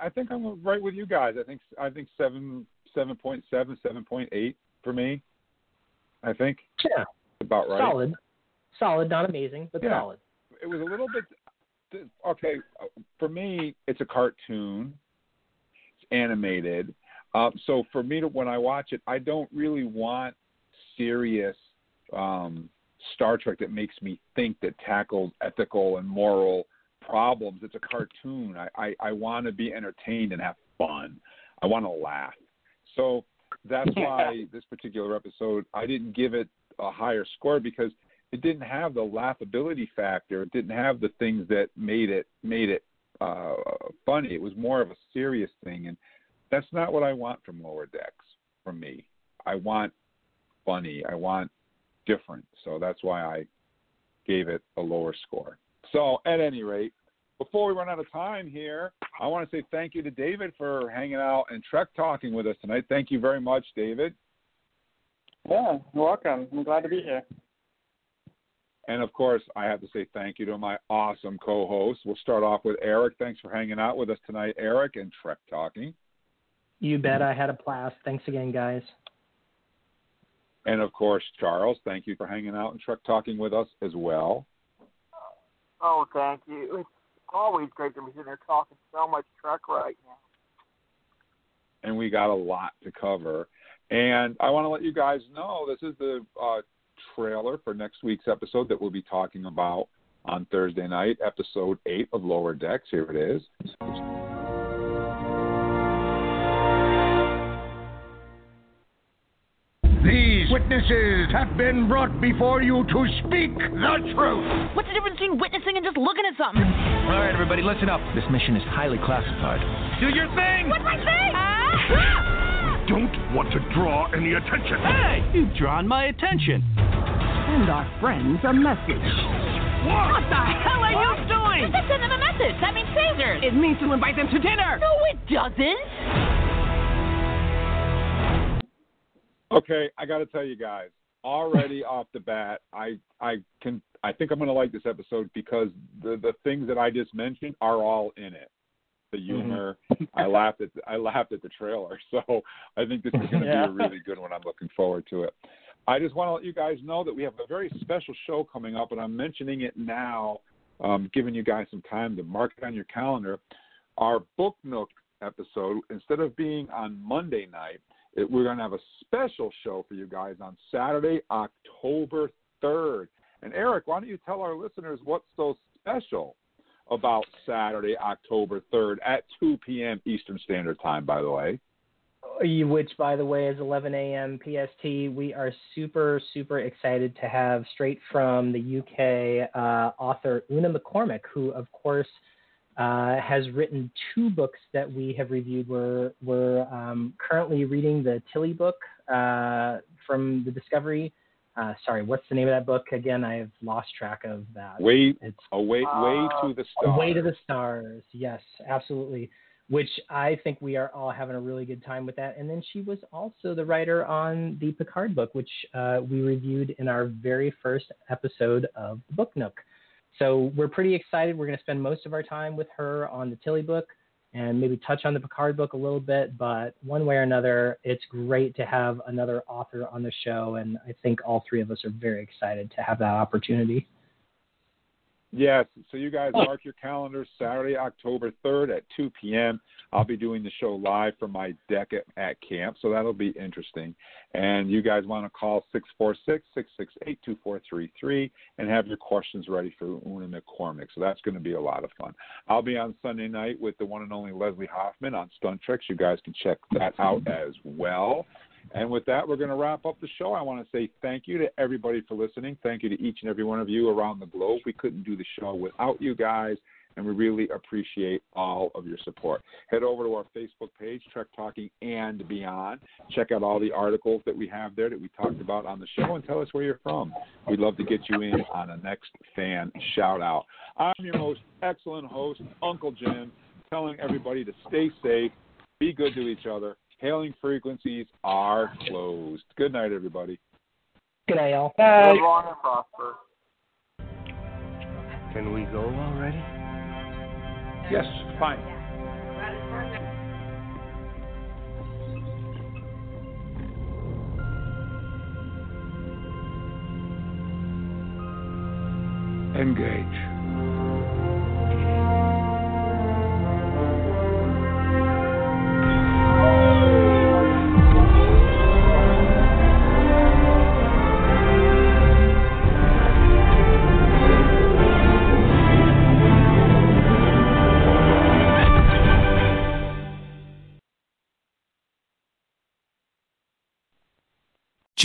I think I'm right with you guys. I think 7.7, 7.8 for me. I think. Yeah. About right. Solid, not amazing, but solid. It was a little bit, okay, for me, it's a cartoon. It's animated. So for me, when I watch it, I don't really want serious Star Trek that makes me think, that tackles ethical and moral problems. It's a cartoon. I want to be entertained and have fun. I want to laugh. So that's why this particular episode, I didn't give it a higher score, because it didn't have the laughability factor. It didn't have the things that made it funny. It was more of a serious thing, and that's not what I want from Lower Decks. From me, I want funny. I want different. So that's why I gave it a lower score. So at any rate, before we run out of time here, I want to say thank you to David for hanging out and Trek talking with us tonight. Thank you very much, David. Yeah, you're welcome. I'm glad to be here. And, of course, I have to say thank you to my awesome co-host. We'll start off with Eric. Thanks for hanging out with us tonight, Eric, and Trek Talking. You bet. I had a blast. Thanks again, guys. And, of course, Charles, thank you for hanging out and Trek Talking with us as well. Oh, thank you. It's always great to be sitting there talking so much Trek right now. And we got a lot to cover. And I want to let you guys know this is the trailer for next week's episode that we'll be talking about on Thursday night, episode 8 of Lower Decks. Here it is. These witnesses have been brought before you to speak the truth. What's the difference between witnessing and just looking at something? All right, everybody, listen up. This mission is highly classified. Do your thing! What's my thing? Don't want to draw any attention. Hey, you've drawn my attention. Send our friends a message. What the hell are you doing? Just to send them a message. That means Phasers. It means to invite them to dinner. No, it doesn't. Okay, I got to tell you guys, already off the bat, I think I'm going to like this episode, because the things that I just mentioned are all in it. The humor. Mm-hmm. I laughed at the trailer. So I think this is going to be a really good one. I'm looking forward to it. I just want to let you guys know that we have a very special show coming up, and I'm mentioning it now, giving you guys some time to mark it on your calendar. Our Book Nook episode, instead of being on Monday night, we're going to have a special show for you guys on Saturday, October 3rd. And Eric, why don't you tell our listeners what's so special about Saturday, October 3rd at 2 p.m. Eastern Standard Time, by the way. Which, by the way, is 11 a.m. PST. We are super, super excited to have straight from the UK author Una McCormick, who, of course, has written two books that we have reviewed. We're currently reading the Tilly book from the Discovery. Sorry, what's the name of that book? Again, I've lost track of that. Way to the Stars. Way to the Stars, yes, absolutely, which I think we are all having a really good time with that. And then she was also the writer on the Picard book, which we reviewed in our very first episode of the Book Nook. So we're pretty excited. We're going to spend most of our time with her on the Tilly book and maybe touch on the Picard book a little bit, but one way or another, it's great to have another author on the show, and I think all three of us are very excited to have that opportunity. Yes, so you guys mark your calendars, Saturday, October 3rd at 2 p.m. I'll be doing the show live from my deck at camp, so that'll be interesting. And you guys want to call 646-668-2433 and have your questions ready for Una McCormick. So that's going to be a lot of fun. I'll be on Sunday night with the one and only Leslie Hoffman on Stunt Tricks. You guys can check that out as well. And with that, we're going to wrap up the show. I want to say thank you to everybody for listening. Thank you to each and every one of you around the globe. We couldn't do the show without you guys, and we really appreciate all of your support. Head over to our Facebook page, Trek Talking and Beyond. Check out all the articles that we have there that we talked about on the show, and tell us where you're from. We'd love to get you in on a next fan shout-out. I'm your most excellent host, Uncle Jim, telling everybody to stay safe, be good to each other. Hailing frequencies are closed. Good night, everybody. Good night, y'all. Bye. Long and prosper. Can we go already? Yes, fine. That is perfect. Engage.